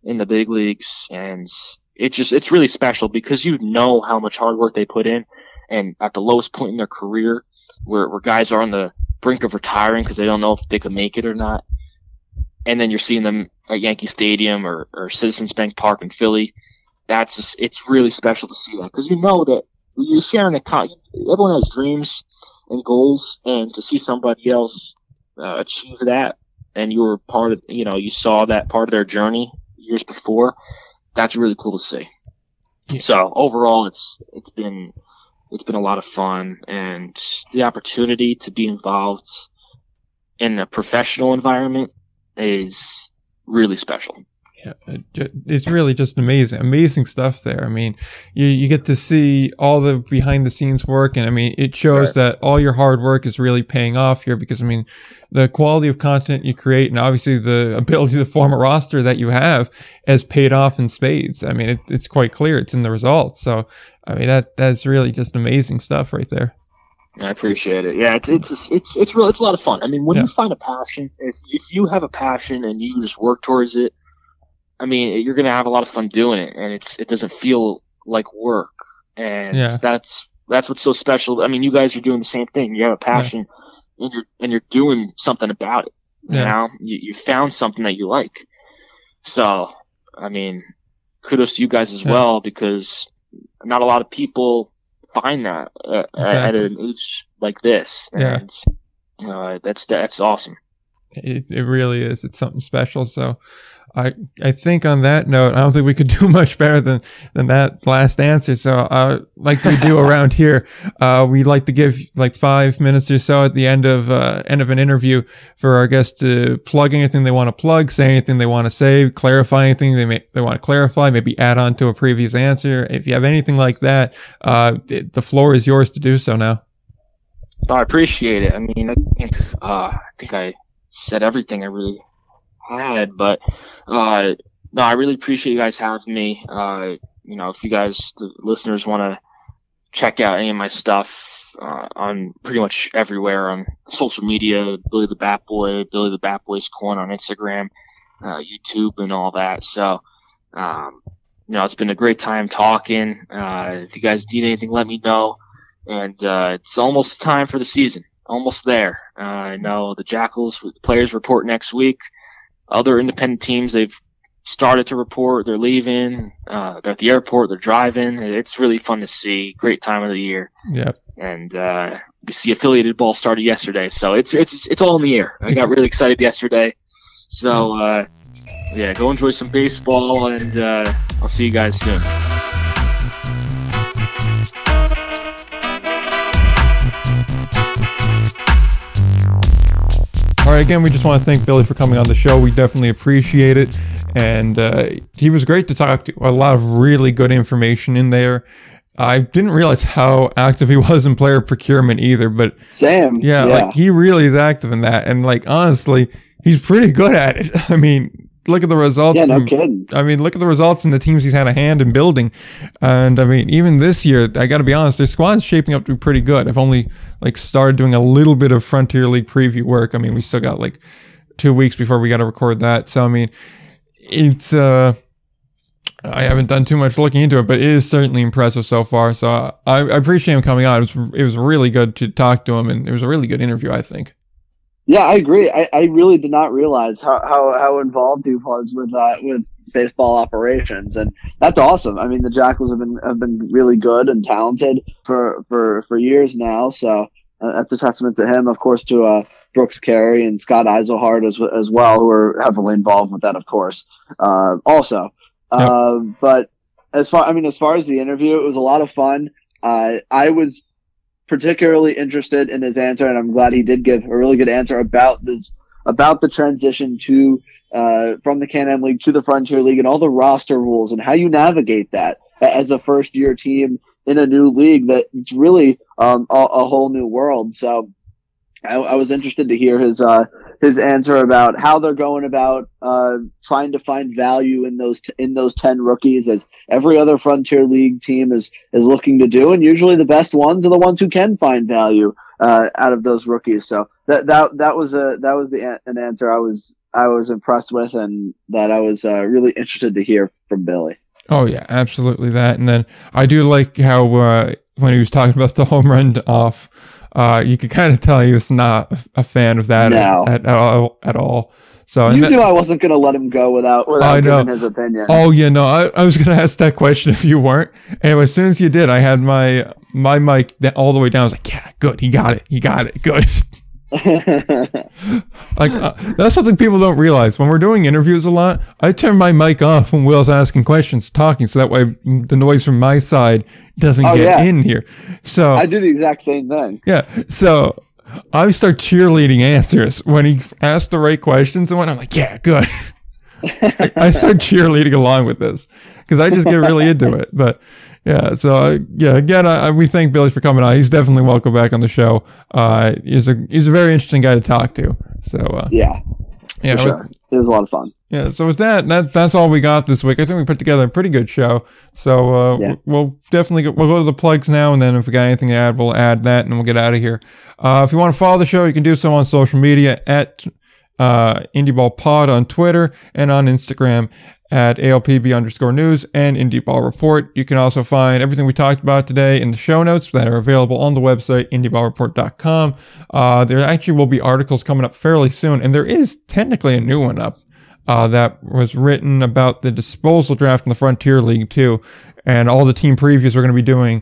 in the big leagues, and it's really special because you know how much hard work they put in, and at the lowest point in their career where guys are on the brink of retiring because they don't know if they could make it or not. And then you're seeing them at Yankee Stadium or Citizens Bank Park in Philly. That's just, it's really special to see that because you know that you're sharing everyone has dreams and goals, and to see somebody else achieve that, and you were part of, you know, you saw that part of their journey years before. That's really cool to see. Yeah. So overall, it's been a lot of fun, and the opportunity to be involved in a professional environment is really special. Yeah, it's really just amazing stuff there. I mean, you get to see all the behind the scenes work, and I mean, it shows that all your hard work is really paying off here, because I mean, the quality of content you create and obviously the ability to form a roster that you have has paid off in spades. I mean, it's quite clear, it's in the results. So, I mean, that's really just amazing stuff right there. I appreciate it. Yeah, it's real. It's a lot of fun. I mean, when you find a passion, if you have a passion and you just work towards it, I mean, you're gonna have a lot of fun doing it, and it doesn't feel like work. And that's what's so special. I mean, you guys are doing the same thing. You have a passion, and you're doing something about it. Yeah. You know, you found something that you like. So, I mean, kudos to you guys as well, because not a lot of people find that at an age like this, and that's awesome. It really is. It's something special. So I think on that note, I don't think we could do much better than that last answer. So like we do around here, we like to give like 5 minutes or so at the end of an interview for our guests to plug anything they want to plug, say anything they want to say, clarify anything they want to clarify, maybe add on to a previous answer. If you have anything like that, the floor is yours to do so now. I appreciate it. I mean, I think I said everything I really had, but no, I really appreciate you guys having me. You know, if you guys, the listeners, want to check out any of my stuff, on pretty much everywhere on social media, Billy the Bat Boy, Billy the Bat Boy's Corner on Instagram, YouTube, and all that. So, you know, it's been a great time talking. If you guys need anything, let me know. And it's almost time for the season. Almost there. I know the Jackals players report next week. Other independent teams, they've started to report. They're leaving. They're at the airport. They're driving. It's really fun to see. Great time of the year. Yeah. And you see affiliated ball started yesterday, so it's all in the air. I got really excited yesterday. So go enjoy some baseball, and I'll see you guys soon. All right, again, we just want to thank Billy for coming on the show. We definitely appreciate it. And he was great to talk to. A lot of really good information in there. I didn't realize how active he was in player procurement either, but Sam, like he really is active in that. And like, honestly, he's pretty good at it. I mean, look at the results. Yeah, no kidding. I mean, look at the results and the teams he's had a hand in building. And I mean, even this year, I got to be honest, their squad's shaping up to be pretty good. I've only started doing a little bit of Frontier League preview work. I mean, we still got 2 weeks before we got to record that. So, I mean, it's, I haven't done too much looking into it, but it is certainly impressive so far. So I appreciate him coming on. It was really good to talk to him, and it was a really good interview, I think. Yeah, I agree. I really did not realize how involved he was with baseball operations, and that's awesome. I mean, the Jackals have been really good and talented for years now. So that's a testament to him, of course, to Brooks Carey and Scott Eiselhard as well, who are heavily involved with that, of course. But as far as the interview, it was a lot of fun. I was particularly interested in his answer, and I'm glad he did give a really good answer about the transition to from the Can-Am League to the Frontier League, and all the roster rules and how you navigate that as a first year team in a new league that it's really a whole new world. So I was interested to hear his answer about how they're going about trying to find value in those 10 rookies, as every other Frontier League team is looking to do, and usually the best ones are the ones who can find value out of those rookies. So that was an answer I was impressed with, and that I was really interested to hear from Billy. Oh yeah, absolutely that. And then I do like how when he was talking about the home run off. You could kind of tell he was not a fan of that at all. So you knew I wasn't going to let him go without giving his opinion. Oh yeah, no, I was going to ask that question if you weren't. And as soon as you did, I had my mic all the way down. I was like, yeah, good, he got it, good. That's something people don't realize. When we're doing interviews a lot, I turn my mic off when Will's asking questions, talking, so that way the noise from my side doesn't in here. So I do the exact same thing. Yeah. So I start cheerleading answers when he asks the right questions, and when I'm like, yeah, good. I start cheerleading along with this because I just get really into it. But yeah, so yeah, again, we thank Billy for coming on. He's definitely welcome back on the show. He's a very interesting guy to talk to. So yeah, for sure. It was a lot of fun. Yeah, so with that's all we got this week. I think we put together a pretty good show. So we'll go to the plugs now, and then if we got anything to add, we'll add that, and we'll get out of here. If you want to follow the show, you can do so on social media at IndieBallPod on Twitter and on Instagram at ALPB_news and IndieBallReport. You can also find everything we talked about today in the show notes that are available on the website, IndieBallReport.com. There actually will be articles coming up fairly soon, and there is technically a new one up that was written about the disposal draft in the Frontier League too, and all the team previews we're going to be doing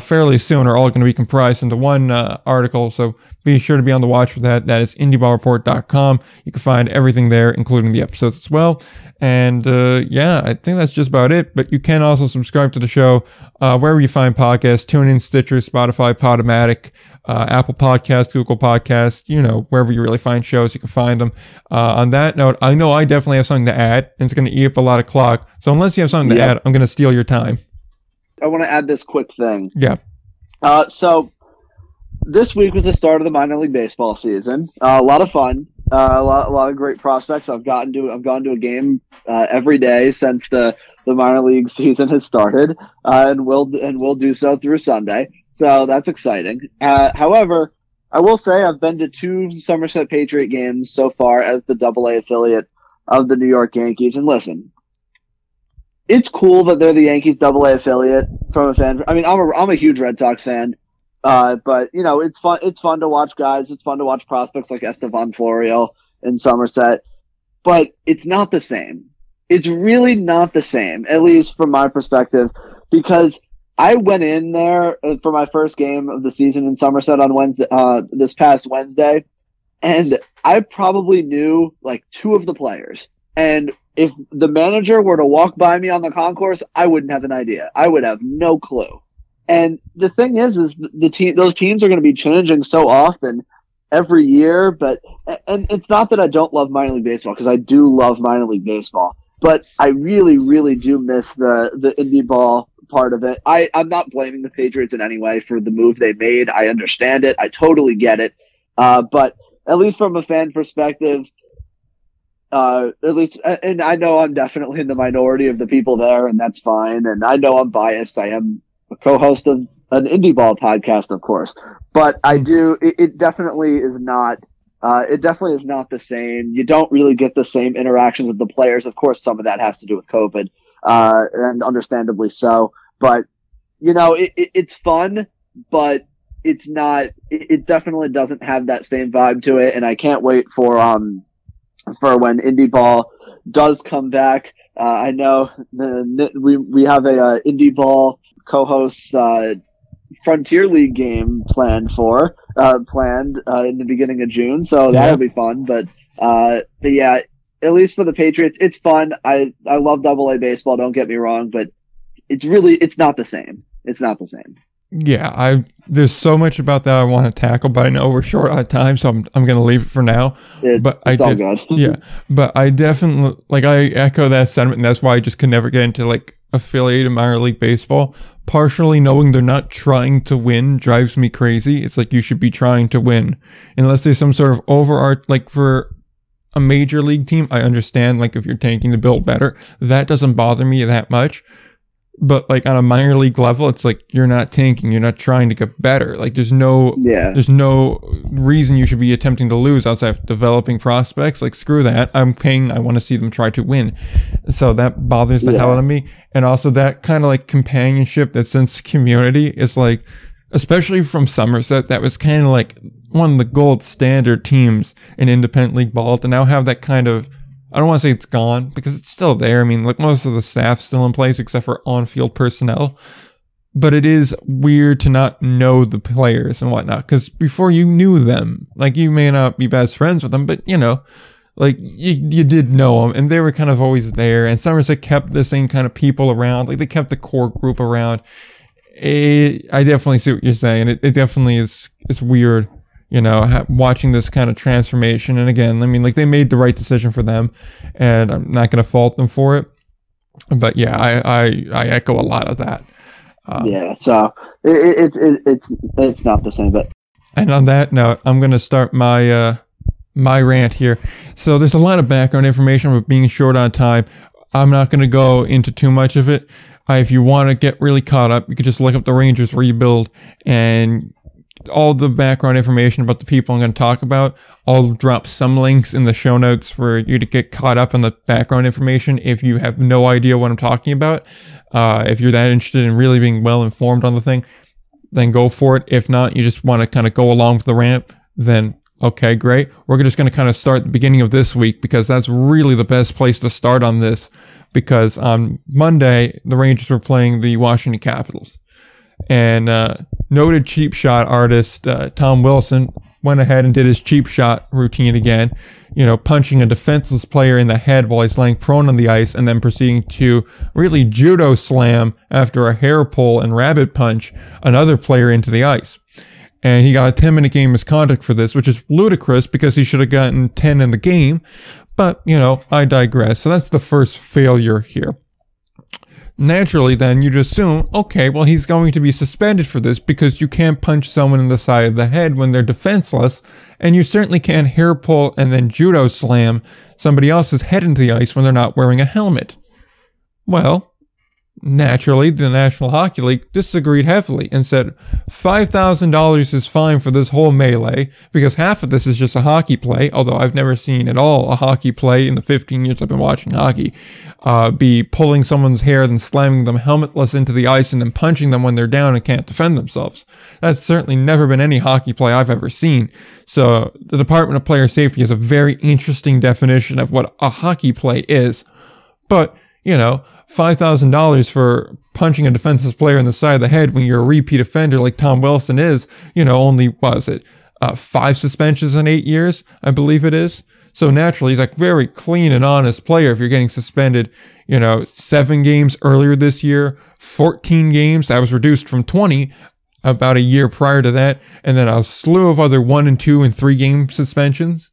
fairly soon are all going to be comprised into one article. So be sure to be on the watch for that. That is IndieBallReport.com. You can find everything there, including the episodes as well. And I think that's just about it. But you can also subscribe to the show wherever you find podcasts: TuneIn, Stitcher, Spotify, Podomatic, Apple Podcasts, Google Podcasts, wherever you really find shows, you can find them. On that note, I know I definitely have something to add, and it's going to eat up a lot of clock. So unless you have something to add, I'm going to steal your time. I want to add this quick thing. Yeah. So this week was the start of the minor league baseball season. A lot of fun. A lot of great prospects. I've gone to a game every day since the minor league season has started, and will do so through Sunday. So that's exciting. However, I will say I've been to 2 Somerset Patriot games so far as the AA affiliate of the New York Yankees. And listen, it's cool that they're the Yankees AA affiliate from a fan. I mean, I'm a huge Red Sox fan, but it's fun. It's fun to watch guys. It's fun to watch prospects like Estevan Florio in Somerset, but it's not the same. It's really not the same, at least from my perspective, because I went in there for my first game of the season in Somerset on Wednesday, this past Wednesday, and I probably knew like 2 of the players. And if the manager were to walk by me on the concourse, I wouldn't have an idea. I would have no clue. And the thing is those teams are going to be changing so often every year. And it's not that I don't love minor league baseball, because I do love minor league baseball, but I really, really do miss the indie ball part of it. I'm not blaming the Patriots in any way for the move they made. I understand it. I totally get it. But at least from a fan perspective, and I know I'm definitely in the minority of the people there, and that's fine. And I know I'm biased. I am a co-host of an indie ball podcast, of course, but I do. It definitely is not. It definitely is not the same. You don't really get the same interactions with the players. Of course, some of that has to do with COVID, and understandably so. But it's fun, but it's not. It definitely doesn't have that same vibe to it. And I can't wait for when indie ball does come back. I know we have a indie ball co-hosts Frontier League game planned in the beginning of June, so that'll be fun. But yeah, at least for the Patriots, it's fun. I love AA baseball. Don't get me wrong, but it's not the same. It's not the same. Yeah, there's so much about that I want to tackle, but I know we're short on time, so I'm going to leave it for now. But I definitely I echo that sentiment, and that's why I just can never get into affiliated minor league baseball. Partially knowing they're not trying to win drives me crazy. It's you should be trying to win, unless there's some sort of overarch for a major league team. I understand if you're tanking to build better, that doesn't bother me that much. But on a minor league level, it's you're not tanking, you're not trying to get better. There's no reason you should be attempting to lose outside of developing prospects. Screw that. I'm paying. I want to see them try to win. So that bothers the hell out of me. And also that kind of companionship, that sense of community is especially from Somerset, that was kind of one of the gold standard teams in independent league ball, to now have that kind of. I don't want to say it's gone, because it's still there. I mean, most of the staff's still in place except for on-field personnel. But it is weird to not know the players and whatnot, because before you knew them, you may not be best friends with them, but you did know them, and they were kind of always there. And Somerset kept the same kind of people around, they kept the core group around. I definitely see what you're saying. It definitely is. It's weird. you know, watching this kind of transformation. And again, I mean, like, they made the right decision for them, and I'm not going to fault them for it. But yeah, I echo a lot of that. So it's not the same. But and on that note, I'm going to start my my rant here. So there's a lot of background information, but being short on time, I'm not going to go into too much of it. If you want to get really caught up, you could just look up the Rangers rebuild and all the background information about the people I'm going to talk about. I'll drop some links in the show notes for you to get caught up on the background information if you have no idea what I'm talking about. If you're that interested in really being well informed on the thing, then go for it. If not, you just want to kind of go along with the rant, then okay, great. We're just going to kind of start the beginning of this week, because that's really the best place to start on this, because on Monday, the Rangers were playing the Washington Capitals. And noted cheap shot artist Tom Wilson went ahead and did his cheap shot routine again, you know, punching a defenseless player in the head while he's laying prone on the ice, and then proceeding to really judo slam after a hair pull and rabbit punch another player into the ice. And he got a 10-minute game misconduct for this, which is ludicrous because he should have gotten 10 in the game. But, you know, I digress. So that's the first failure here. Naturally, then, you'd assume, okay, well, he's going to be suspended for this, because you can't punch someone in the side of the head when they're defenseless, and you certainly can't hair pull and then judo slam somebody else's head into the ice when they're not wearing a helmet. Well, naturally, the National Hockey League disagreed heavily and said $5,000 is fine for this whole melee, because half of this is just a hockey play, although I've never seen at all a hockey play in the 15 years I've been watching hockey be pulling someone's hair, then slamming them helmetless into the ice, and then punching them when they're down and can't defend themselves. That's certainly never been any hockey play I've ever seen. So the Department of Player Safety has a very interesting definition of what a hockey play is. But, you know, $5,000 for punching a defenseless player in the side of the head when you're a repeat offender like Tom Wilson is, you know, only, was it 5 suspensions in 8 years, I believe it is. So naturally, he's like very clean and honest player. If you're getting suspended, you know, 7 games earlier this year, 14 games, that was reduced from 20 about a year prior to that, and then a slew of other 1, 2, and 3 game suspensions.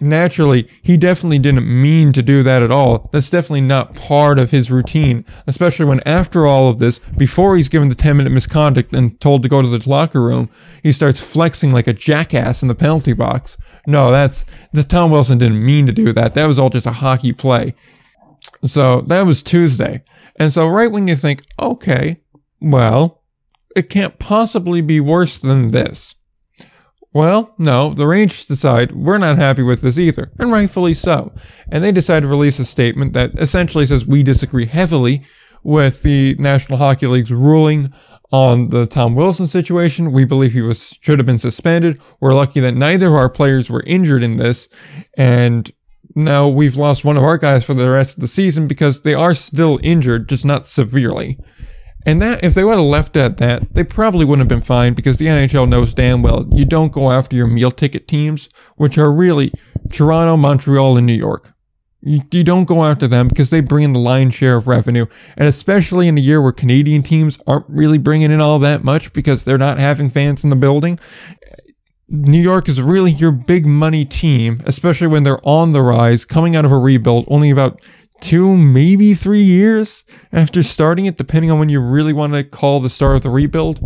Naturally, he definitely didn't mean to do that at all. That's definitely not part of his routine, especially when after all of this, before he's given the 10-minute misconduct and told to go to the locker room, he starts flexing like a jackass in the penalty box. No, Tom Wilson didn't mean to do that. That was all just a hockey play. So that was Tuesday. And so right when you think, okay, well, it can't possibly be worse than this. Well, no, the Rangers decide we're not happy with this either, and rightfully so. And they decide to release a statement that essentially says we disagree heavily with the National Hockey League's ruling on the Tom Wilson situation. We believe he should have been suspended. We're lucky that neither of our players were injured in this. And now we've lost one of our guys for the rest of the season because they are still injured, just not severely. And that, if they would have left at that, they probably wouldn't have been fined, because the NHL knows damn well you don't go after your meal ticket teams, which are really Toronto, Montreal, and New York. You don't go after them because they bring in the lion's share of revenue. And especially in a year where Canadian teams aren't really bringing in all that much because they're not having fans in the building, New York is really your big money team, especially when they're on the rise, coming out of a rebuild only about 2, maybe 3 years after starting it, depending on when you really want to call the start of the rebuild.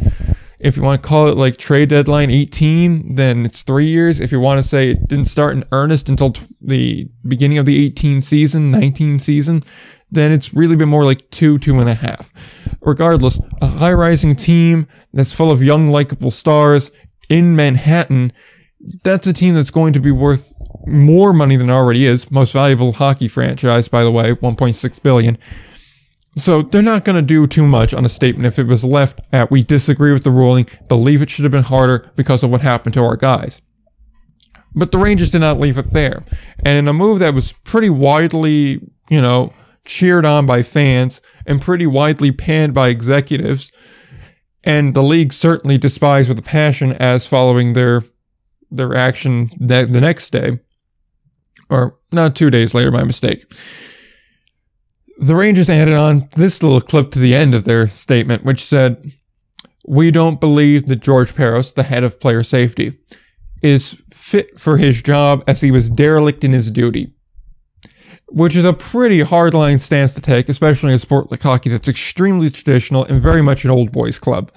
If you want to call it like trade deadline 18, then it's 3 years. If you want to say it didn't start in earnest until the beginning of the 19 season, then it's really been more like 2, 2.5. Regardless, a high-rising team that's full of young, likable stars in Manhattan, that's a team that's going to be worth more money than it already is. Most valuable hockey franchise, by the way, $1.6 billion. So they're not going to do too much on a statement if it was left at we disagree with the ruling, believe it should have been harder because of what happened to our guys. But the Rangers did not leave it there. And in a move that was pretty widely, you know, cheered on by fans and pretty widely panned by executives, and the league certainly despised with a passion as following their action the next day, or not 2 days later, my mistake. The Rangers added on this little clip to the end of their statement, which said, "We don't believe that George Paros, the head of player safety, is fit for his job as he was derelict in his duty, which is a pretty hardline stance to take, especially in a sport like hockey that's extremely traditional and very much an old boys club.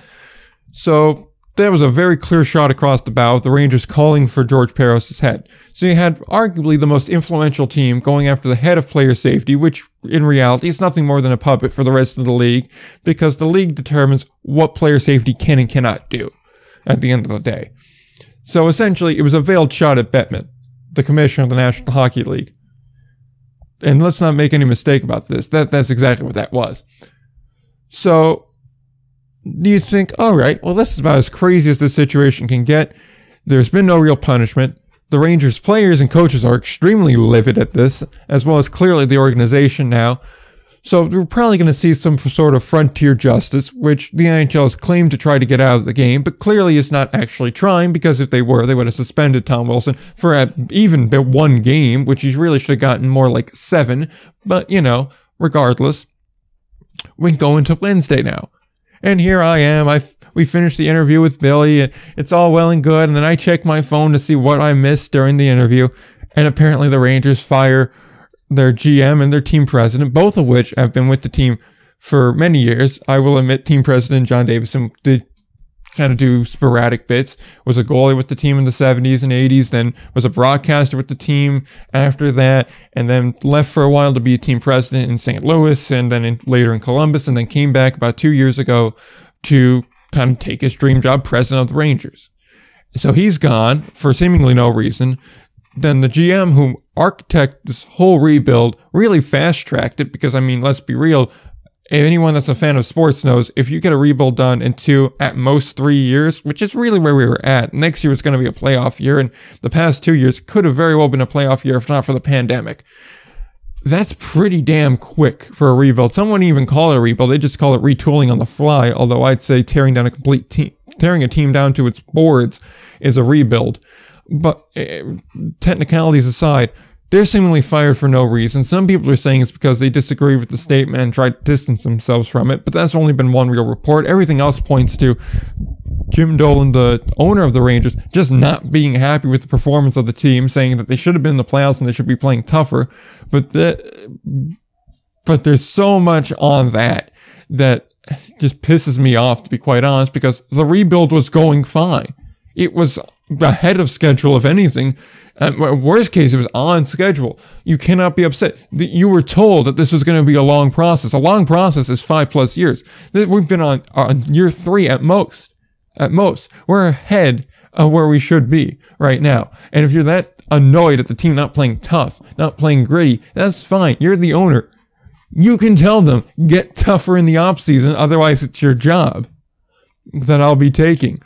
So that was a very clear shot across the bow, the Rangers calling for George Paros' head. So you had arguably the most influential team going after the head of player safety, which in reality is nothing more than a puppet for the rest of the league, because the league determines what player safety can and cannot do at the end of the day. So essentially, it was a veiled shot at Bettman, the commissioner of the National Hockey League. And let's not make any mistake about this. That's exactly what that was. So you think, all right, well, this is about as crazy as this situation can get. There's been no real punishment. The Rangers players and coaches are extremely livid at this, as well as clearly the organization now. So we're probably going to see some sort of frontier justice, which the NHL has claimed to try to get out of the game, but clearly is not actually trying, because if they were, they would have suspended Tom Wilson for even one game, which he really should have gotten more like 7. But, you know, regardless, we go into Wednesday now. And here I am. We finished the interview with Billy, and it's all well and good. And then I check my phone to see what I missed during the interview. And apparently the Rangers fire their GM and their team president, both of which have been with the team for many years. I will admit team president John Davison did kind of do sporadic bits, was a goalie with the team in the 70s and 80s, then was a broadcaster with the team after that, and then left for a while to be a team president in St. Louis, and then later in Columbus, and then came back about 2 years ago to kind of take his dream job, president of the Rangers. So he's gone for seemingly no reason. Then the GM, who architected this whole rebuild, really fast-tracked it, because, I mean, let's be real, anyone that's a fan of sports knows if you get a rebuild done in 2, at most 3 years, which is really where we were at, next year was going to be a playoff year, and the past 2 years could have very well been a playoff year if not for the pandemic. That's pretty damn quick for a rebuild. Some wouldn't even call it a rebuild, they just call it retooling on the fly, although I'd say tearing a team down to its boards is a rebuild. But technicalities aside, they're seemingly fired for no reason. Some people are saying it's because they disagree with the statement and try to distance themselves from it, but that's only been one real report. Everything else points to Jim Dolan, the owner of the Rangers, just not being happy with the performance of the team, saying that they should have been in the playoffs and they should be playing tougher. But there's so much on that just pisses me off, to be quite honest, because the rebuild was going fine. It was ahead of schedule, if anything. Worst case, it was on schedule. You cannot be upset. You were told that this was going to be a long process. A long process is 5+ years. We've been on year 3 at most. At most. We're ahead of where we should be right now. And if you're that annoyed at the team not playing tough, not playing gritty, that's fine. You're the owner. You can tell them, get tougher in the offseason, otherwise it's your job that I'll be taking.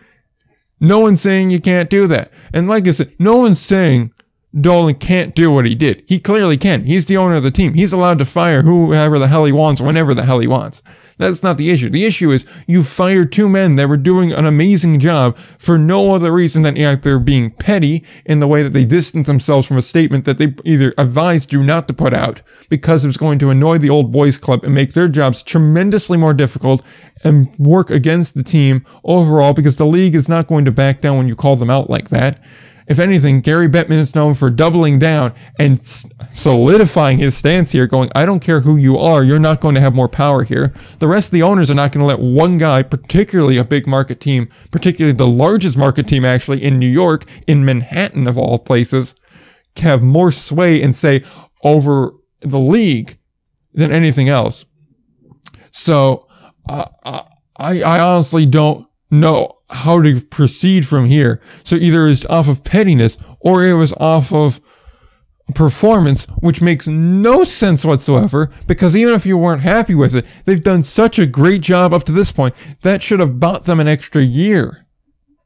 No one's saying you can't do that. And like I said, no one's saying Dolan can't do what he did. He clearly can. He's the owner of the team. He's allowed to fire whoever the hell he wants, whenever the hell he wants. That's not the issue. The issue is you fired 2 men that were doing an amazing job for no other reason than they're being petty in the way that they distanced themselves from a statement that they either advised you not to put out because it was going to annoy the old boys club and make their jobs tremendously more difficult and work against the team overall, because the league is not going to back down when you call them out like that. If anything, Gary Bettman is known for doubling down and solidifying his stance here, going, I don't care who you are, you're not going to have more power here. The rest of the owners are not going to let one guy, particularly a big market team, particularly the largest market team actually in New York, in Manhattan of all places, have more sway and say over the league than anything else. So I honestly don't know how to proceed from here. So either it's off of pettiness or it was off of performance, which makes no sense whatsoever, because even if you weren't happy with it, they've done such a great job up to this point that should have bought them an extra year,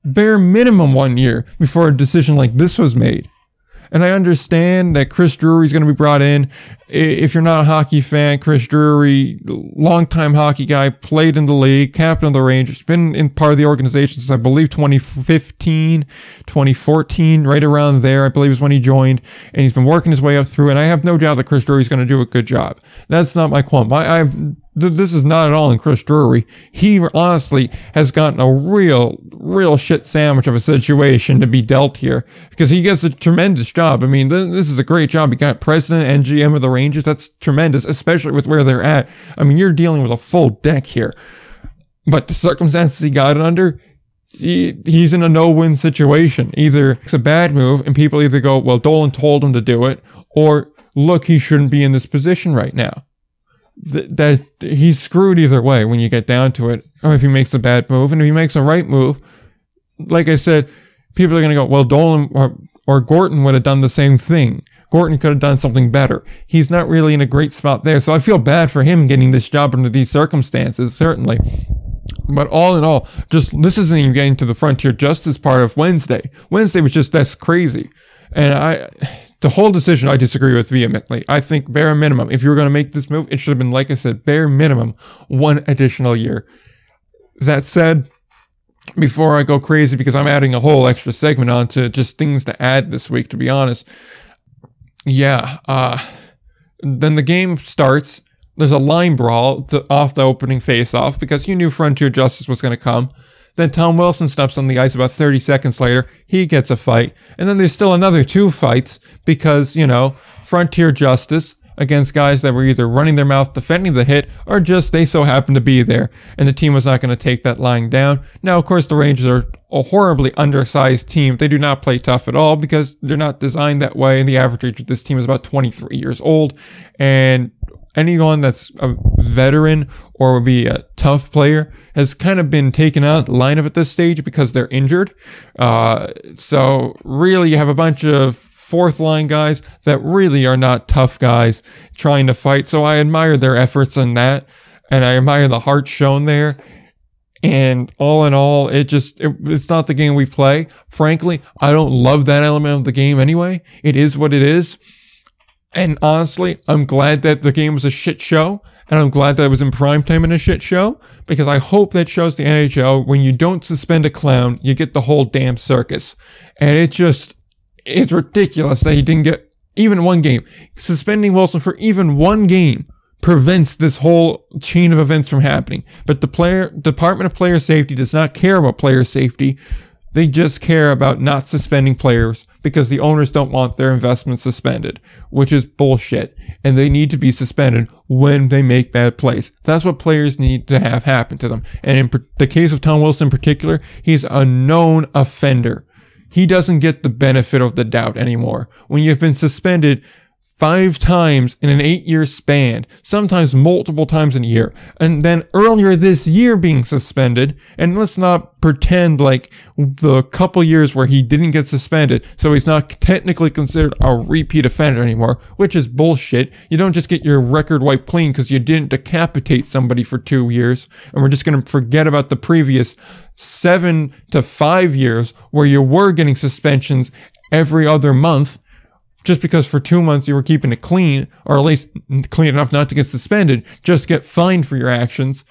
bare minimum 1 year, before a decision like this was made. And I understand that Chris Drury is going to be brought in. If you're not a hockey fan, Chris Drury, longtime hockey guy, played in the league, captain of the Rangers, been in part of the organization since I believe 2015, 2014, right around there, I believe is when he joined. And he's been working his way up through. And I have no doubt that Chris Drury is going to do a good job. That's not my qualm. I have this is not at all in Chris Drury. He honestly has gotten a real shit sandwich of a situation to be dealt here, because he gets a tremendous job. I mean, this is a great job. You got president and GM of the Rangers. That's tremendous, especially with where they're at. I mean, you're dealing with a full deck here. But the circumstances he got under, he's in a no-win situation. Either it's a bad move, and people either go, well, Dolan told him to do it, or look, he shouldn't be in this position right now. That he's screwed either way when you get down to it, or if he makes a bad move. And if he makes a right move, like I said, people are going to go, well, Dolan or Gorton would have done the same thing. Gorton could have done something better. He's not really in a great spot there. So I feel bad for him getting this job under these circumstances, certainly. But all in all, just this isn't even getting to the Frontier Justice part of Wednesday. Wednesday was just, that's crazy. And the whole decision I disagree with vehemently. I think bare minimum, if you were going to make this move, it should have been, like I said, bare minimum, one additional year. That said, before I go crazy, because I'm adding a whole extra segment on to just things to add this week, to be honest. Then the game starts. There's a line brawl off the opening face-off because you knew Frontier Justice was going to come. Then Tom Wilson steps on the ice about 30 seconds later. He gets a fight. And then there's still another two fights because, you know, Frontier Justice against guys that were either running their mouth defending the hit or just they so happened to be there. And the team was not going to take that lying down. Now, of course, the Rangers are a horribly undersized team. They do not play tough at all because they're not designed that way. And the average age of this team is about 23 years old. And anyone that's a veteran or would be a tough player has kind of been taken out lineup at this stage because they're injured. So really you have a bunch of fourth line guys that really are not tough guys trying to fight. So I admire their efforts in that, and I admire the heart shown there. And all in all, it's not the game we play. Frankly, I don't love that element of the game anyway. It is what it is. And honestly, I'm glad that the game was a shit show, and I'm glad that it was in primetime in a shit show, because I hope that shows the NHL, when you don't suspend a clown, you get the whole damn circus. And it's ridiculous that he didn't get even one game. Suspending Wilson for even one game prevents this whole chain of events from happening. But the Department of Player Safety does not care about player safety. They just care about not suspending players because the owners don't want their investment suspended, which is bullshit. And they need to be suspended when they make bad plays. That's what players need to have happen to them. And in the case of Tom Wilson in particular, he's a known offender. He doesn't get the benefit of the doubt anymore. When you've been suspended 5 times in an 8-year span, sometimes multiple times in a year, and then earlier this year being suspended, and let's not pretend like the couple years where he didn't get suspended, so he's not technically considered a repeat offender anymore, which is bullshit. You don't just get your record wiped clean because you didn't decapitate somebody for 2 years, and we're just going to forget about the previous 7 to 5 years where you were getting suspensions every other month, just because for 2 months you were keeping it clean, or at least clean enough not to get suspended, just get fined for your actions.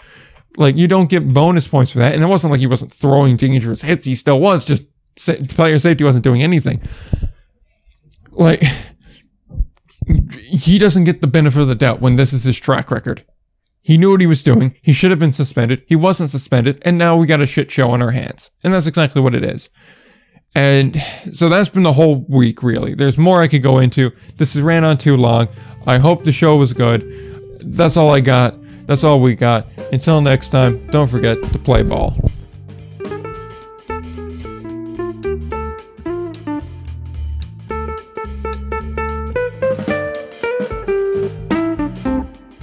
Like, you don't get bonus points for that. And it wasn't like he wasn't throwing dangerous hits. He still was. Just player safety wasn't doing anything. Like, he doesn't get the benefit of the doubt when this is his track record. He knew what he was doing. He should have been suspended. He wasn't suspended. And now we got a shit show on our hands. And that's exactly what it is. And so that's been the whole week, really. There's more I could go into. This ran on too long. I hope the show was good. That's all I got. That's all we got. Until next time, don't forget to play ball.